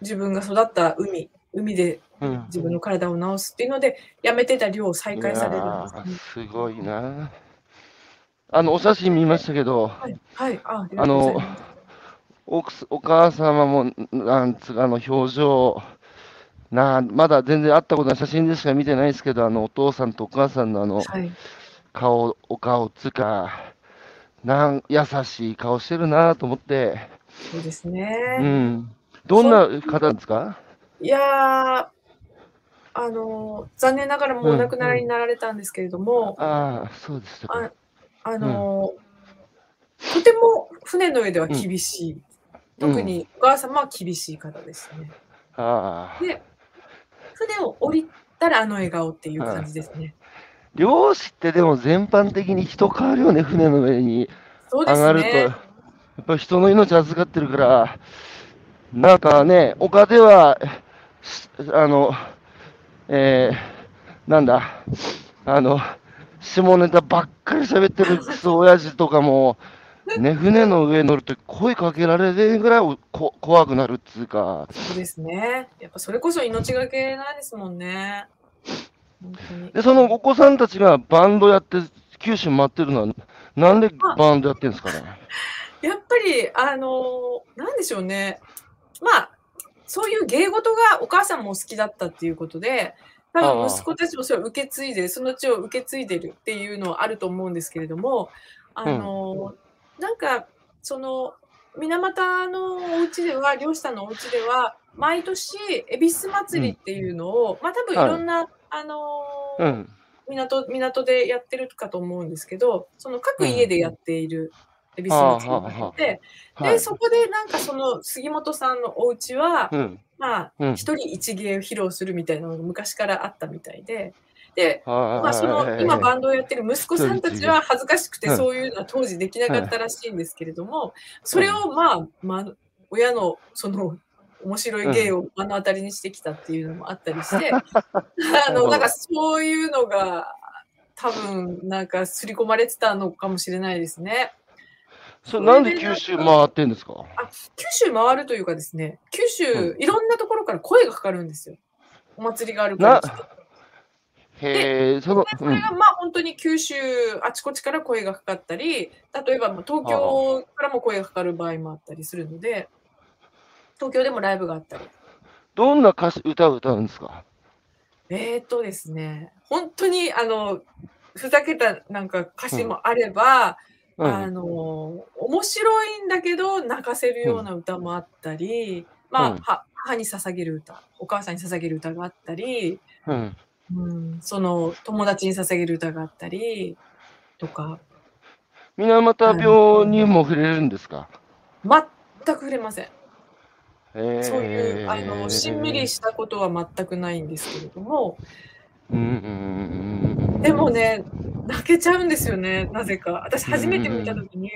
自分が育った海、海で自分の体を治すっていうので、やめてた漁を再開されるんです、ね。すごいな。あのお写真見ましたけど、はい、はい、あ、あのお、お母様もなんつあの表情な、まだ全然会ったことない写真でしか見てないですけど、あのお父さんとお母さんのあの。はい顔お顔つかなん優しい顔してるなと思ってそうですね、うん、どんな方ですかいやあの残念ながらもうお亡くなりになられたんですけれども、うんうん、あそうですね、ああの、うん、とても船の上では厳しい、うん、特にお母様は厳しい方ですね。うん、あで船を降りたらあの笑顔っていう感じですね。漁師ってでも全般的に人変わるよね、船の上に上がると、ね、やっぱ人の命預かってるから、なんかね、丘ではあのえー、なんだあの下ネタばっかり喋ってるクソ親父とかもね、船の上乗ると声かけられるぐらいこ怖くなるっつうか。そうですね、やっぱそれこそ命がけなんですもんね。でそのお子さんたちがバンドやって九州回ってるのはなんでバンドやってるんですかね。やっぱりあのなんでしょうね、まあそういう芸事がお母さんもお好きだったっていうことで、多分息子たちもそれを受け継いで、その血を受け継いでるっていうのはあると思うんですけれども、あの、うん、なんかその水俣のお家では、漁師さんのお家では毎年恵比寿祭りっていうのを、うん、まあ多分いろんな、はい、あのーうん、港港でやってるかと思うんですけど、その各家でやっている。うん恵比寿祭りがあって、でそこでなんかその杉本さんのお家は、うん、まあ一人一芸を披露するみたいなのが昔からあったみたいで、でまあその今バンドをやってる息子さんたちは恥ずかしくてそういうのは当時できなかったらしいんですけれども、それをまあ、まあ、親のその面白い芸を目の当たりにしてきたっていうのもあったりして、あのなんかそういうのが多分なんか刷り込まれてたのかもしれないですね。それなんで九州回ってんですか？あ、九州回るというかですね、九州、うん、いろんなところから声がかかるんですよ。お祭りがあるから来て。で、それがまあ本当に九州あちこちから声がかかったり、例えば東京からも声がかかる場合もあったりするので、東京でもライブがあったり。どんな歌詞、歌を歌うんですか？えっとですね、本当にあのふざけたなんか歌詞もあれば、うん、あの面白いんだけど泣かせるような歌もあったり、うん、まあ、うん、母に捧げる歌、お母さんに捧げる歌があったり、うんうん、その友達に捧げる歌があったりとか。水俣病にも触れるんですか？全く触れません。そういうあのしんみりしたことは全くないんですけれども、でもね、泣けちゃうんですよね、なぜか。私初めて見たときに、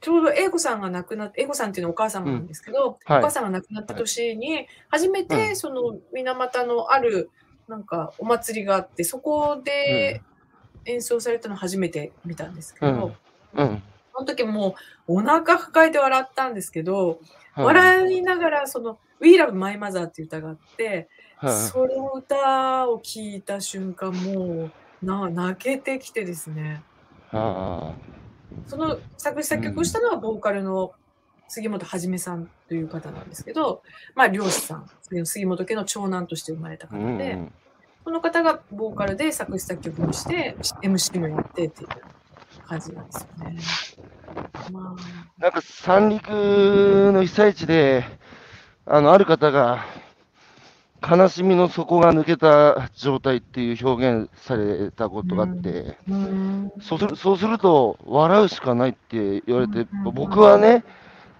ちょうど英子さんが亡くなって、英子さんっていうのはお母様なんですけど、うん、はい、お母さんが亡くなった年に、初めてその水俣のあるなんかお祭りがあって、そこで演奏されたの初めて見たんですけど、うんうん、その時もうお腹抱えて笑ったんですけど、うん、笑いながらその「ウィーラブマイマザー」っていう歌があって、その歌を聴いた瞬間、もうな泣けてきてですね、あその作詞作曲をしたのはボーカルの杉本はじめさんという方なんですけど、まあ、漁師さん、杉本家の長男として生まれた方で、うん、この方がボーカルで作詞作曲をして エムシー もやってっていう感じなんですよね。まあ、なんか三陸の被災地で あのある方が悲しみの底が抜けた状態っていう表現されたことがあって、うん、そうする、そうすると笑うしかないって言われて、うん、僕はね、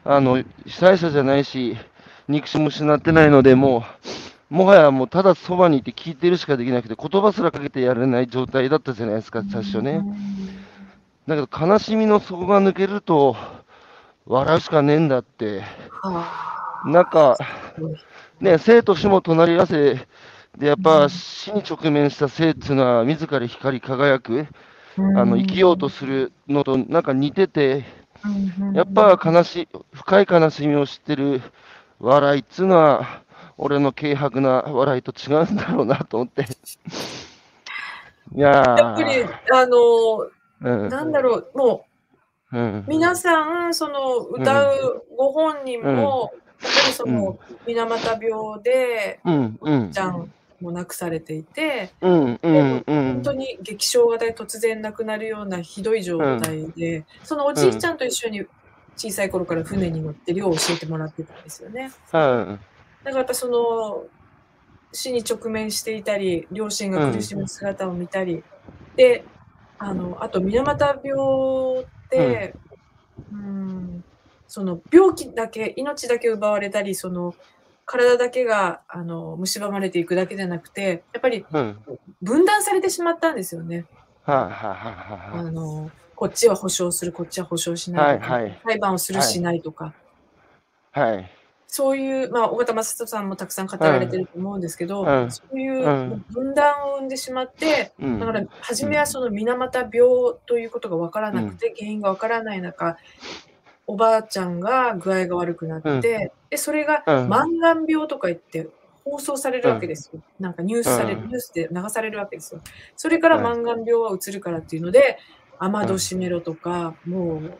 あの被災者じゃないし憎しみも失ってないので、もうもはやもうただそばにいて聞いてるしかできなくて、言葉すらかけてやれない状態だったじゃないですか、最初ね。だけど悲しみの底が抜けると笑うしかねえんだって、うん、なんか。ね、生と死も隣り合わせで、やっぱ死に直面した生っていうのは自ら光り輝く、あの生きようとするのとなんか似てて、やっぱ悲しい深い悲しみを知ってる笑いっていうのは俺の軽薄な笑いと違うんだろうなと思って。いやー、やっぱりあの、うん、なんだろう、もう、うん、皆さんその歌うご本人も、うんうん、やっぱりその水俣病でおっちゃんも亡くされていて、本当に劇症型で突然亡くなるようなひどい状態で、そのおじいちゃんと一緒に小さい頃から船に乗って漁を教えてもらってたんですよね。だからやっぱその死に直面していたり、両親が苦しむ姿を見たり、うん、で、あの、あと水俣病って、うん、うん、その病気だけ、命だけ奪われたり、その体だけがあの蝕まれていくだけじゃなくて、やっぱり分断されてしまったんですよね。うん、あのこっちは保証する、こっちは保証しないとか、はいはい、裁判をする、はい、しないとか。はい。そういう、まあ、尾形正人さんもたくさん語られてると思うんですけど、うん、そういう分断を生んでしまって、うん、だから初めはその水俣病ということが分からなくて、うん、原因が分からない中、おばあちゃんが具合が悪くなって、うん、でそれが満願病とか言って放送されるわけですよ。なんかニュースされる、ニュースで流されるわけですよ。それから満願病はうつるからっていうので、雨戸閉めろとか、もう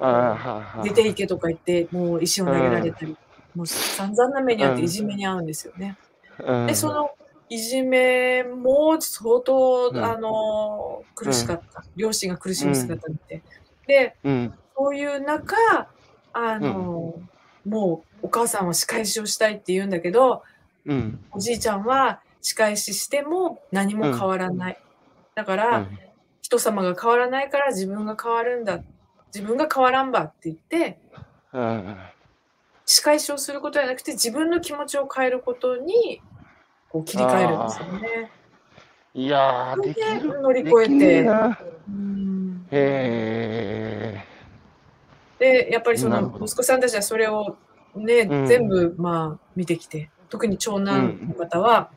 出ていけとか言って、もう石を投げられたり。もう散々な目にあっていじめに遭うんですよね。うん、でそのいじめも相当、うん、あの苦しかった、うん、両親が苦しむ姿見て、で、うん、そういう中あの、うん、もうお母さんは仕返しをしたいって言うんだけど、うん、おじいちゃんは仕返ししても何も変わらない、うん、だから、うん、人様が変わらないから自分が変わるんだ、自分が変わらんばって言って、うん、仕返しをすることじゃなくて自分の気持ちを変えることにこう切り替えるんですよね。いやー、できる、乗り越えて、うん、へー、でやっぱりその息子さんたちはそれをね、うん、全部まあ見てきて、特に長男の方は、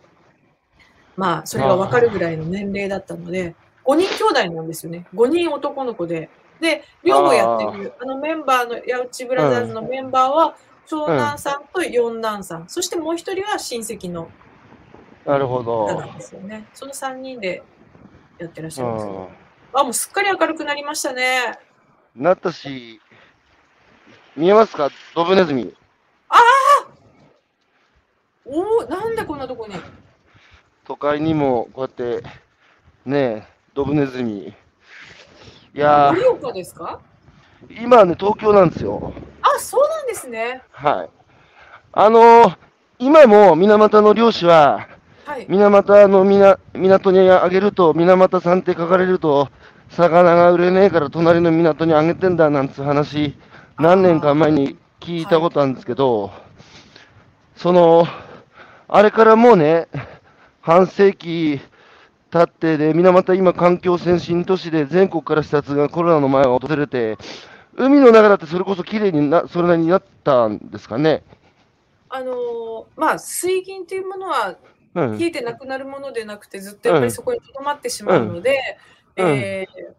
うん、まあそれが分かるぐらいの年齢だったので、ごにんきょうだいなんですよね。ごにん男の子で、で両方やってる、あのメンバーの八内ブラザーズのメンバーは、うん、長男さんと四男さん、うん、そしてもう一人は親戚の方なんですよね。なるほど。そのさんにんでやってらっしゃいます。うん、あ、もうすっかり明るくなりましたね。なったし、見えますか、ドブネズミ。ああ、おー、なんでこんなとこに。都会にもこうやってねえ、ドブネズミ。いやー、盛岡ですか？今はね、東京なんですよ。あ、そうなんですね。はい。あのー、今も水俣の漁師は、はい、水俣のみな港にあげると、水俣さんって書かれると、魚が売れねえから隣の港にあげてんだなんつう話、何年か前に聞いたことあるんですけど、はい、その、あれからもうね、半世紀経ってで、水俣今環境先進都市で全国から視察がコロナの前は訪れて、海の中だってそれこそきれいにな、それなりになったんですかね。あのー、まあ水銀というものは消えてなくなるものでなくて、うん、ずっとやっぱりそこにとどまってしまうので、うん、えー、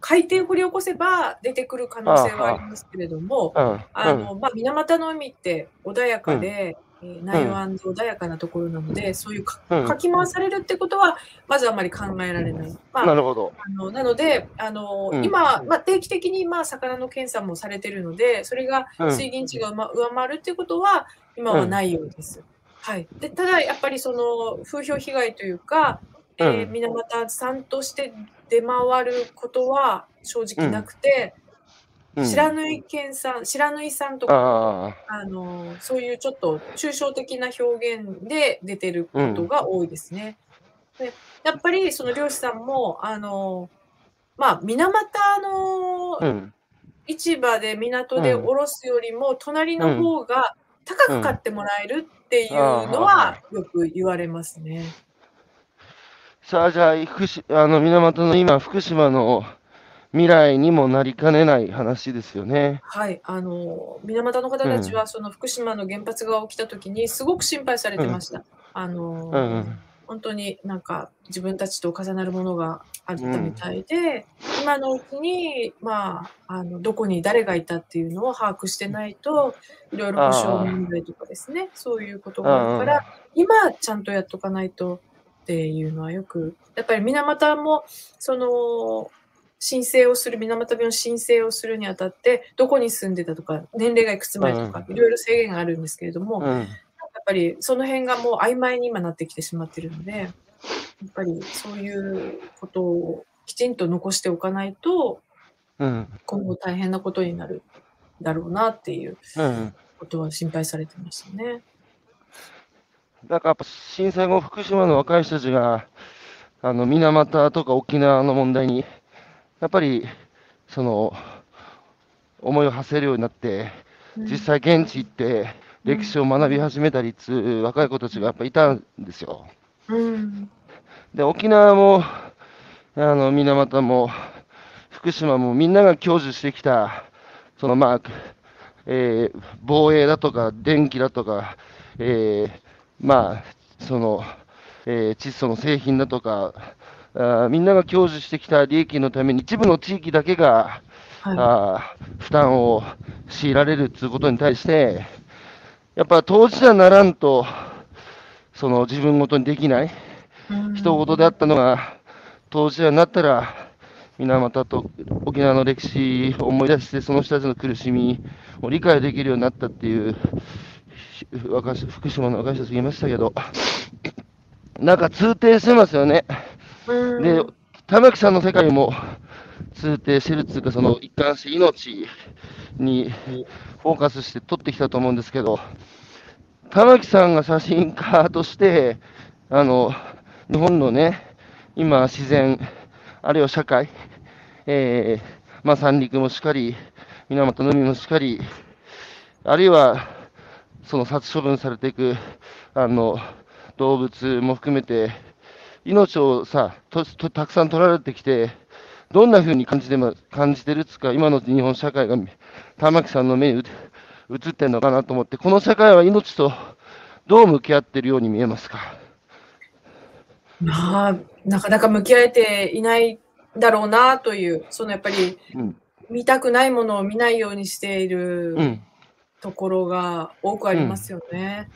海底を掘り起こせば出てくる可能性はありますけれども、あ、あの、まあ、水俣の海って穏やかで、うん、内湾で穏やかなところなので、そういうか、かき回されるってことは、まずあまり考えられない。まあ、なるほど。あの、なので、あの、うん、今、まあ、定期的に、まあ、魚の検査もされているので、それが水銀値が、ま、上回るっていうことは、今はないようです。うん、はい。で、ただ、やっぱりその、風評被害というか、えー、水俣さんとして出回ることは正直なくて、うん白縫県産、白縫さんとか、ああのそういうちょっと抽象的な表現で出てることが多いですね。うん、でやっぱりその漁師さんもあの、まあ、水俣の市場で港で卸すよりも隣の方が高く買ってもらえるっていうのはよく言われますね。さあ、じゃあ、福しあの水俣の今福島の未来にもなりかねない話ですよね。はい、あの水俣の方たちはその福島の原発が起きたときにすごく心配されてました。うん、あの、うん、本当になんか自分たちと重なるものがあったみたいで、うん、今のうちにまああのどこに誰がいたっていうのを把握してないといろいろ保障問題とかですね、そういうことがあるから今ちゃんとやっとかないとっていうのはよくやっぱり水俣もその申請をする、水俣病の申請をするにあたって、どこに住んでたとか、年齢がいくつ前とか、いろいろ制限があるんですけれども、うん、やっぱりその辺がもう曖昧に今なってきてしまっているので、やっぱりそういうことをきちんと残しておかないと、うん、今後大変なことになるだろうなっていうことは心配されてましたね。なんかやっぱ震災後、福島の若い人たちが、あの水俣とか沖縄の問題に、やっぱりその思いを馳せるようになって、実際、現地行って、歴史を学び始めたりつ、若い子たちがやっぱいたんですよ。うん、で、沖縄も、あの水俣も、福島もみんなが享受してきた、そのまあ、えー、防衛だとか、電気だとか、えー、まあ、その、えー、窒素の製品だとか、あ、みんなが享受してきた利益のために一部の地域だけが、はい、あ、負担を強いられるということに対して、やっぱ当事者にならんと、その自分ごとにできない、人ごとであったのが、当事者になったら、水俣と沖縄の歴史を思い出して、その人たちの苦しみを理解できるようになったっていう、若福島の若い人たち言いましたけど、なんか通底してますよね。で、玉木さんの世界も通底してるっていうか、その一貫して命にフォーカスして撮ってきたと思うんですけど、玉木さんが写真家として、あの、日本のね、今自然、あるいは社会、えー、まあ三陸もしかり、水俣の海もしかり、あるいは、その殺処分されていくあの動物も含めて命をさととたくさん取られてきて、どんな風に感じても感じてるっつか、今の日本社会が玉木さんの目に映ってるのかなと思って、この社会は命とどう向き合ってるように見えますか？まあ、なかなか向き合えていないだろうなという、そのやっぱり、うん、見たくないものを見ないようにしている、うん、ところが多くありますよね。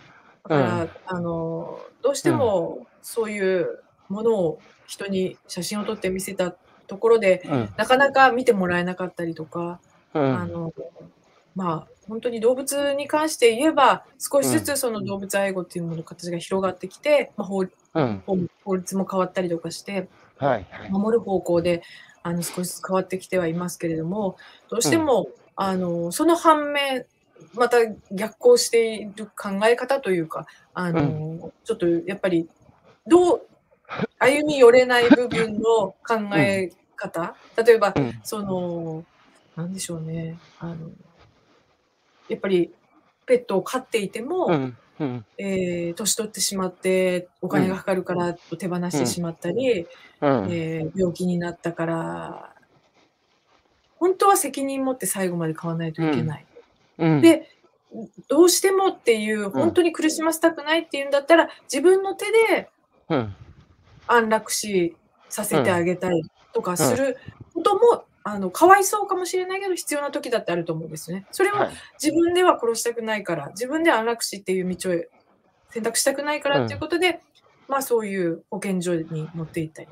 うん、だから、うん、あのどうしてもそういうものを人に写真を撮って見せたところで、うん、なかなか見てもらえなかったりとか、うん、あのまあ本当に動物に関して言えば少しずつその動物愛護っていうものの形が広がってきて、まあ 法, うん、法律も変わったりとかして、はいはい、守る方向であの少しずつ変わってきてはいますけれども、どうしても、うん、あのその反面また逆行している考え方というか、あの、うん、ちょっとやっぱりどう歩み寄れない部分の考え方、うん、例えば、うん、その何でしょうね、あのやっぱりペットを飼っていても、うんうん、えー、年取ってしまってお金がかかるからと手放してしまったり、うんうん、えー、病気になったから本当は責任持って最後まで飼わないといけない。うんで、どうしてもっていう本当に苦しませたくないっていうんだったら、うん、自分の手で安楽死させてあげたいとかすることも、あのかわいそうかもしれないけど必要な時だってあると思うんですね。それは自分では殺したくないから、自分で安楽死っていう道を選択したくないからっていうことで、うん、まあそういう保健所に持って行ったり。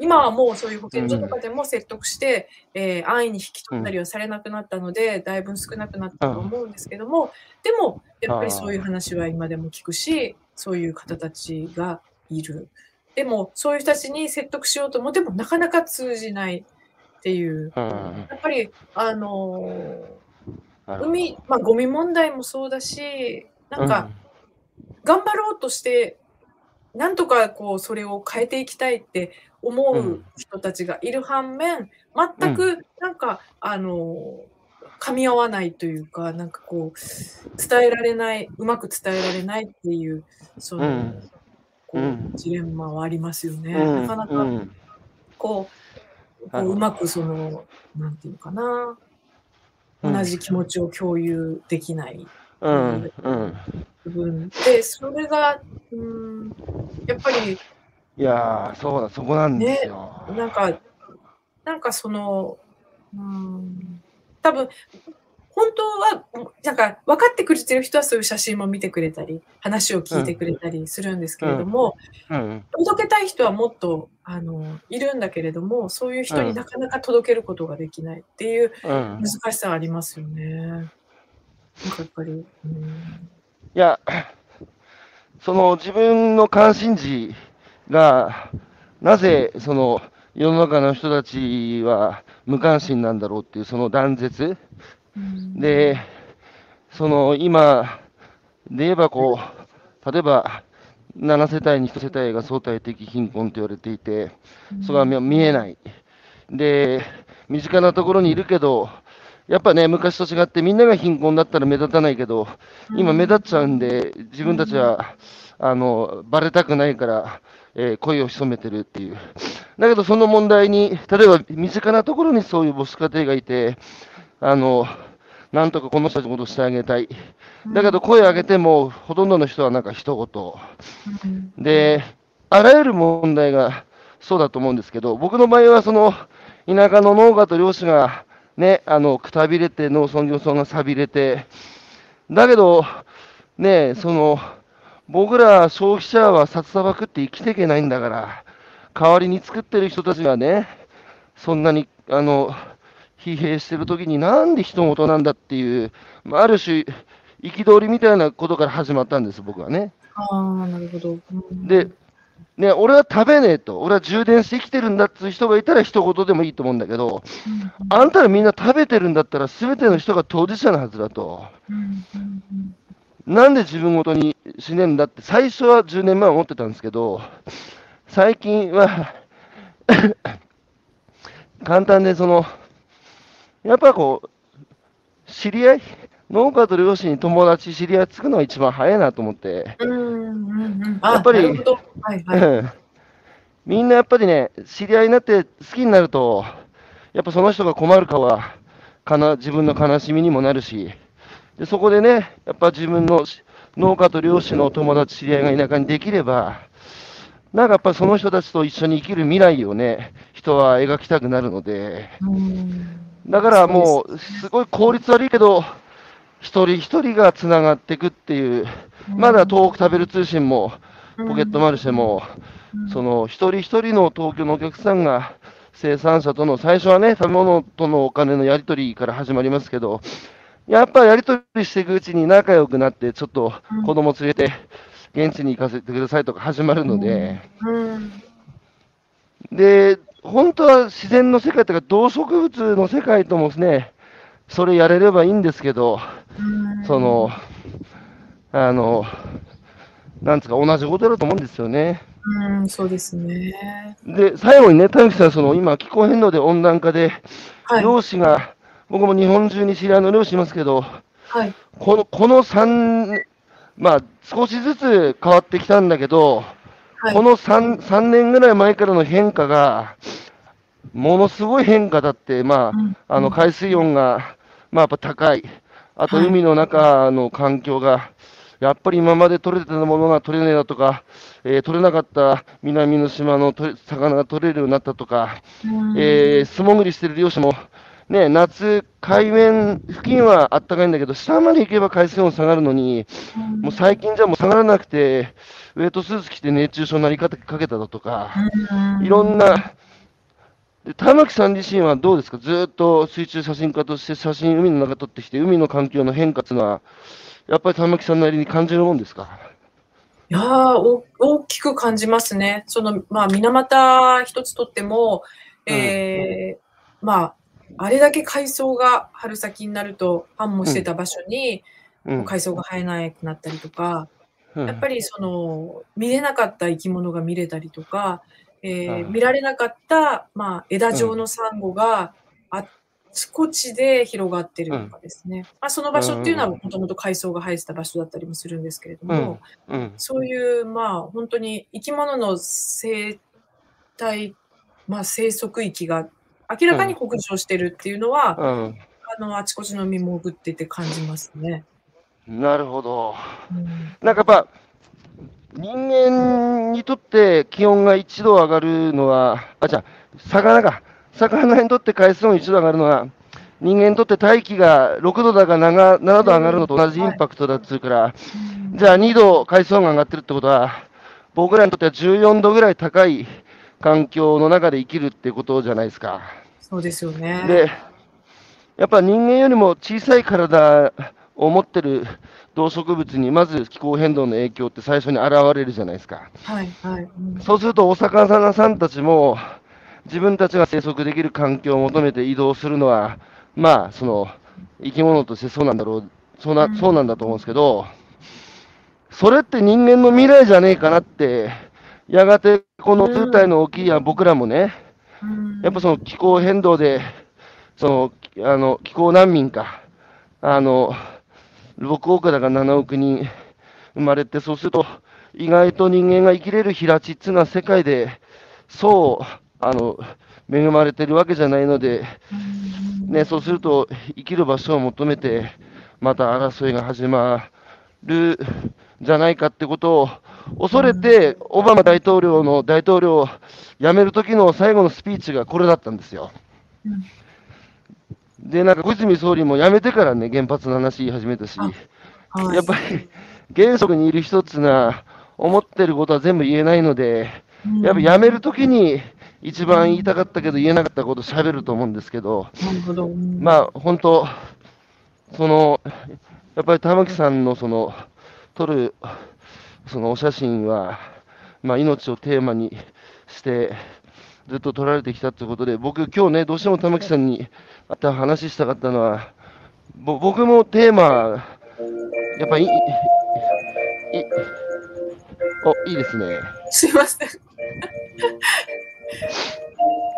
今はもうそういう保健所とかでも説得して、うん、えー、安易に引き取ったりはされなくなったので、うん、だいぶ少なくなったと思うんですけども、でもやっぱりそういう話は今でも聞くし、そういう方たちがいる。でもそういう人たちに説得しようと思ってもなかなか通じないっていう。うん、やっぱりあのー、海、まあゴミ問題もそうだし、なんか、うん、頑張ろうとしてなんとかこうそれを変えていきたいって思う人たちがいる反面、全くなんか、うん、あの噛み合わないというか、なんかこう伝えられない、うまく伝えられないっていうその、うん、こうジレンマはありますよね。うん、なかなか、うん、こう、こううまくそのなんていうかな、同じ気持ちを共有できない。うんうん、部分で、それが、うん、やっぱり、いやー、そうだ、そこなんですよ。ね、なんか、なんかその、うん、多分本当は、なんか分かってくれてる人はそういう写真も見てくれたり、話を聞いてくれたりするんですけれども、うんうんうん、届けたい人はもっとあのいるんだけれども、そういう人になかなか届けることができないっていう難しさはありますよね。うんやっぱり、うん、いや、その自分の関心事がなぜその世の中の人たちは無関心なんだろうっていうその断絶、うん、で、その今で言えばこう例えばなな世帯にいち世帯が相対的貧困と言われていて、それは見えない。で、身近なところにいるけど、やっぱね、昔と違ってみんなが貧困だったら目立たないけど、今目立っちゃうんで、自分たちは、あの、バレたくないから、えー、声を潜めてるっていう。だけどその問題に、例えば身近なところにそういう母子家庭がいて、あの、なんとかこの人たちのことをしてあげたい。だけど声を上げても、ほとんどの人はなんか一言。で、あらゆる問題がそうだと思うんですけど、僕の場合はその、田舎の農家と漁師が、ね、あの、くたびれて、農村漁村が錆びれて、だけど、ね、その、僕ら消費者は札束食って生きていけないんだから、代わりに作ってる人たちがね、そんなに、あの、疲弊してるときになんで人事なんだっていう、ある種、憤りみたいなことから始まったんです、僕はね。ああ、なるほど。うん、で、ね、俺は食べねえと、俺は充電して生きてるんだっていう人がいたら一言でもいいと思うんだけど、うん、あんたらみんな食べてるんだったら全ての人が当事者のはずだと、うん、なんで自分ごとに死ねんだって最初はじゅうねんまえ思ってたんですけど、最近は簡単でそのやっぱこう知り合い農家と漁師に友達、知り合いつくのが一番早いなと思って。やっぱり、みんなやっぱりね、知り合いになって好きになると、やっぱその人が困るかは、かな自分の悲しみにもなるし、でそこでね、やっぱ自分の農家と漁師の友達、知り合いが田舎にできれば、なんかやっぱその人たちと一緒に生きる未来をね、人は描きたくなるので、だからもう、すごい効率悪いけど、一人一人がつながっていくっていう、まだ東北食べる通信もポケットマルシェも、その一人一人の東京のお客さんが生産者との、最初はね、食べ物とのお金のやり取りから始まりますけど、やっぱやり取りしていくうちに仲良くなって、ちょっと子供連れて現地に行かせてくださいとか始まるので、で、本当は自然の世界とか動植物の世界ともですね、それやれればいいんですけど、その、あの、なんつうか、同じことだと思うんですよね。うん、そうですね。で、最後にね、田口さん、その今、気候変動で温暖化で、はい、漁師が、僕も日本中に知り合いの漁師いますけど、はい、この、このさん、まあ、少しずつ変わってきたんだけど、はい、この3、3年ぐらい前からの変化が、ものすごい変化だって、まあ、うん、あの海水温が、まあ、やっぱ高い、あと海の中の環境が、はい、やっぱり今まで取れてたものが取れないだとか、えー、取れなかった南の島のと魚が取れるようになったとか、うん、えー、素潜りしてる漁師も、ね、夏、海面付近はあったかいんだけど、下まで行けば海水温下がるのに、うん、もう最近じゃもう下がらなくて、ウェットスーツ着て熱中症になりかけただとか、うん、いろんな。田牧さん自身はどうですか、ずっと水中写真家として写真、海の中撮ってきて、海の環境の変化というのは、やっぱり田牧さんなりに感じるもんですか？いやー、大きく感じますね、そのまあ、水俣一つとっても、えーうん、まあ、あれだけ海藻が春先になると、繁茂してた場所に、うん、海藻が生えなくなったりとか、うん、やっぱりその見れなかった生き物が見れたりとか。えー、見られなかった、まあ、枝状のサンゴがあちこちで広がってるとかですね、うん、まあ、その場所っていうのはもともと海藻が生えてた場所だったりもするんですけれども、うんうん、そういう、まあ、本当に生き物の生態、まあ、生息域が明らかに北上してるっていうのは、うんうん、あのあちこちの海も潜ってて感じますね。なるほど、うん、なんかやっぱ人間にとって気温がいちど上がるのは、あ、じゃあ、魚か、魚にとって海水温いちど上がるのは、人間にとって大気がろくどだかななど上がるのと同じインパクトだっつうから、じゃあにど海水温が上がってるってことは、僕らにとってはじゅうよんどぐらい高い環境の中で生きるってことじゃないですか。そうですよね。で、やっぱ人間よりも小さい体を持ってる動植物にまず気候変動の影響って最初に現れるじゃないですか。はいはい、うん、そうするとお魚さんたちも自分たちが生息できる環境を求めて移動するのは、まあその生き物としてそうなんだろう、そうな、そうなんだと思うんですけど、それって人間の未来じゃねえかなって、やがてこの図体の大きいや僕らもね、やっぱその気候変動で、そのあの気候難民か、あのろくおくだかななおく人生まれて、そうすると、意外と人間が生きれる平地っていうのは世界でそうあの恵まれてるわけじゃないので、ね、そうすると生きる場所を求めてまた争いが始まるじゃないかってことを恐れて、オバマ大統領の大統領を辞める時の最後のスピーチがこれだったんですよ。で、なんか小泉総理も辞めてからね、原発の話言い始めたし、やっぱり原則にいる一つな思ってることは全部言えないので、やっぱ辞めるときに一番言いたかったけど言えなかったことをしゃべると思うんですけど、まあ本当、そのやっぱり玉木さんのその撮るそのお写真は、まあ、命をテーマにしてずっと撮られてきたということで、僕今日ねどうしても玉木さんに会った話したかったのは、ぼ僕もテーマやっぱりいいおいいですね。すいません。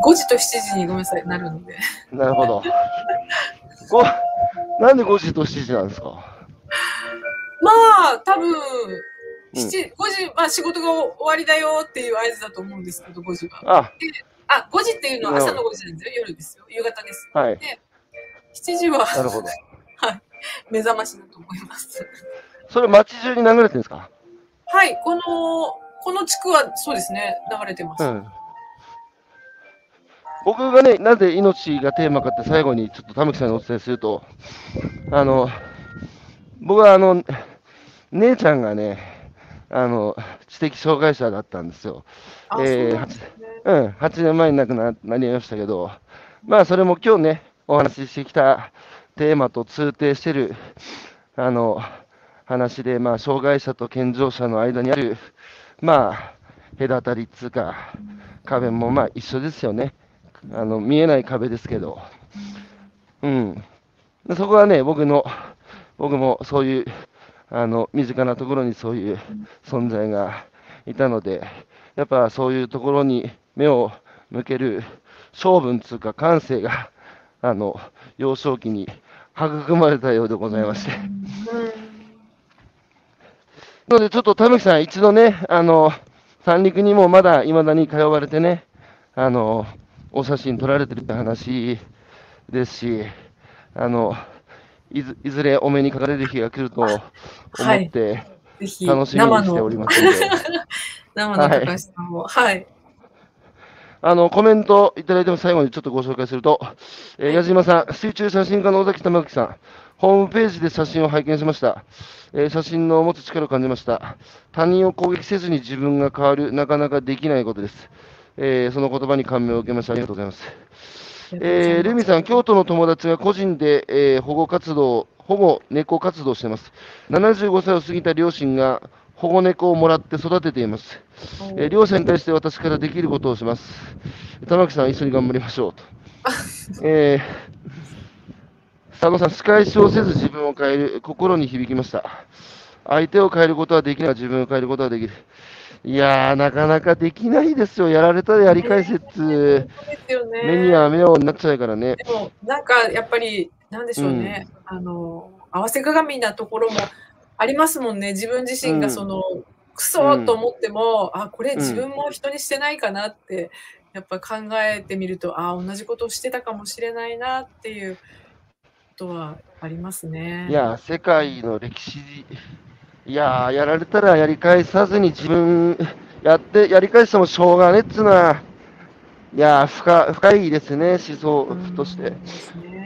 ごじとしちじにごめんなさいなるので。なるほど。こなんでごじとしちじなんですか。まあ多分しちじ、ごじ、まあ、仕事が終わりだよっていう合図だと思うんですけど、ごじは。ああごじっていうのは朝のごじなんですよ、夜ですよ、夕方です。はい、でしちじはなるほどはい目覚ましだと思います。それ街中に流れてるんですか。はい、このこの地区はそうですね、流れてます。うん、僕がね、なぜ命がテーマかって最後にちょっと玉木さんにお伝えすると、あの僕はあの姉ちゃんがね、あの知的障害者だったんですよ。えー、うん、はちねんまえに亡く な, なりましたけど、まあそれも今日ねお話ししてきたテーマと通底してるあの。話で、まあ、障害者と健常者の間にある、まあ、隔たりっつうか、壁もまあ一緒ですよね。あの、見えない壁ですけど。うん。そこはね、僕の、僕もそういう、あの、身近なところにそういう存在がいたので、やっぱそういうところに目を向ける性分つうか感性が、あの、幼少期に育まれたようでございまして。なのでちょっと玉木さん、一度ね、あの三陸にもまだいまだに通われてね、あのお写真撮られてるって話ですし、あの い, ずいずれお目にかかれる日が来ると思って、はい、楽しみにしておりますので、生の高橋さんも、はい、はい、あのコメントいただいても最後にちょっとご紹介すると、えー、矢島さん、水中写真家の尾崎玉木さん、ホームページで写真を拝見しました。えー、写真の持つ力を感じました。他人を攻撃せずに自分が変わる、なかなかできないことです。えー、その言葉に感銘を受けました。ありがとうございます。えー、ルミさん、京都の友達が個人で、えー、保護活動、保護猫活動しています。ななじゅうごさいを過ぎた両親が保護猫をもらって育てています。えー、両親に対して私からできることをします。玉木さん、一緒に頑張りましょうと。えー佐野さん、仕返しをせず自分を変える、心に響きました。相手を変えることはできないが、自分を変えることはできる。いやー、なかなかできないですよ、やられたらやり返せって、目には目をなっちゃうからね。でも、なんかやっぱり、なんでしょうね、うん、あの合わせ鏡なところもありますもんね、自分自身がその、うん、クソと思っても、うん、あ、これ、自分も人にしてないかなって、やっぱ考えてみると、あ、同じことをしてたかもしれないなっていう。はありますね。いや、世界の歴史、いや、やられたらやり返さずに自分やってやり返してもしょうがねっつうのは、いや、深、深いですね、思想として。ね、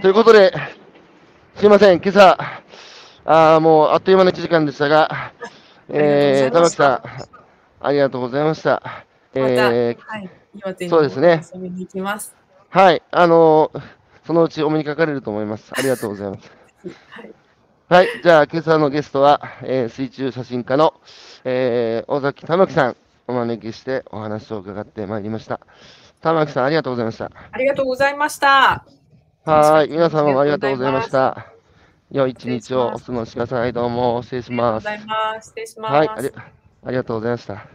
ということで、すいません、今朝あもうあっという間のいちじかんでしたが、えー、玉木さん、ありがとうございました。また、えー、はい、岩手に遊びに行きます。はい、あのーそのうちお目にかかれると思います。ありがとうございます。はい、はい、じゃあ今朝のゲストは、えー、水中写真家の、えー、尾崎玉木さんお招きしてお話を伺ってまいりました。玉木さん、ありがとうございました。ありがとうございました。はい、皆様もありがとうございました。良い一日をお過ごしください。どうも失礼します。ありがとうございます。失礼します。はい、あり、ありがとうございました。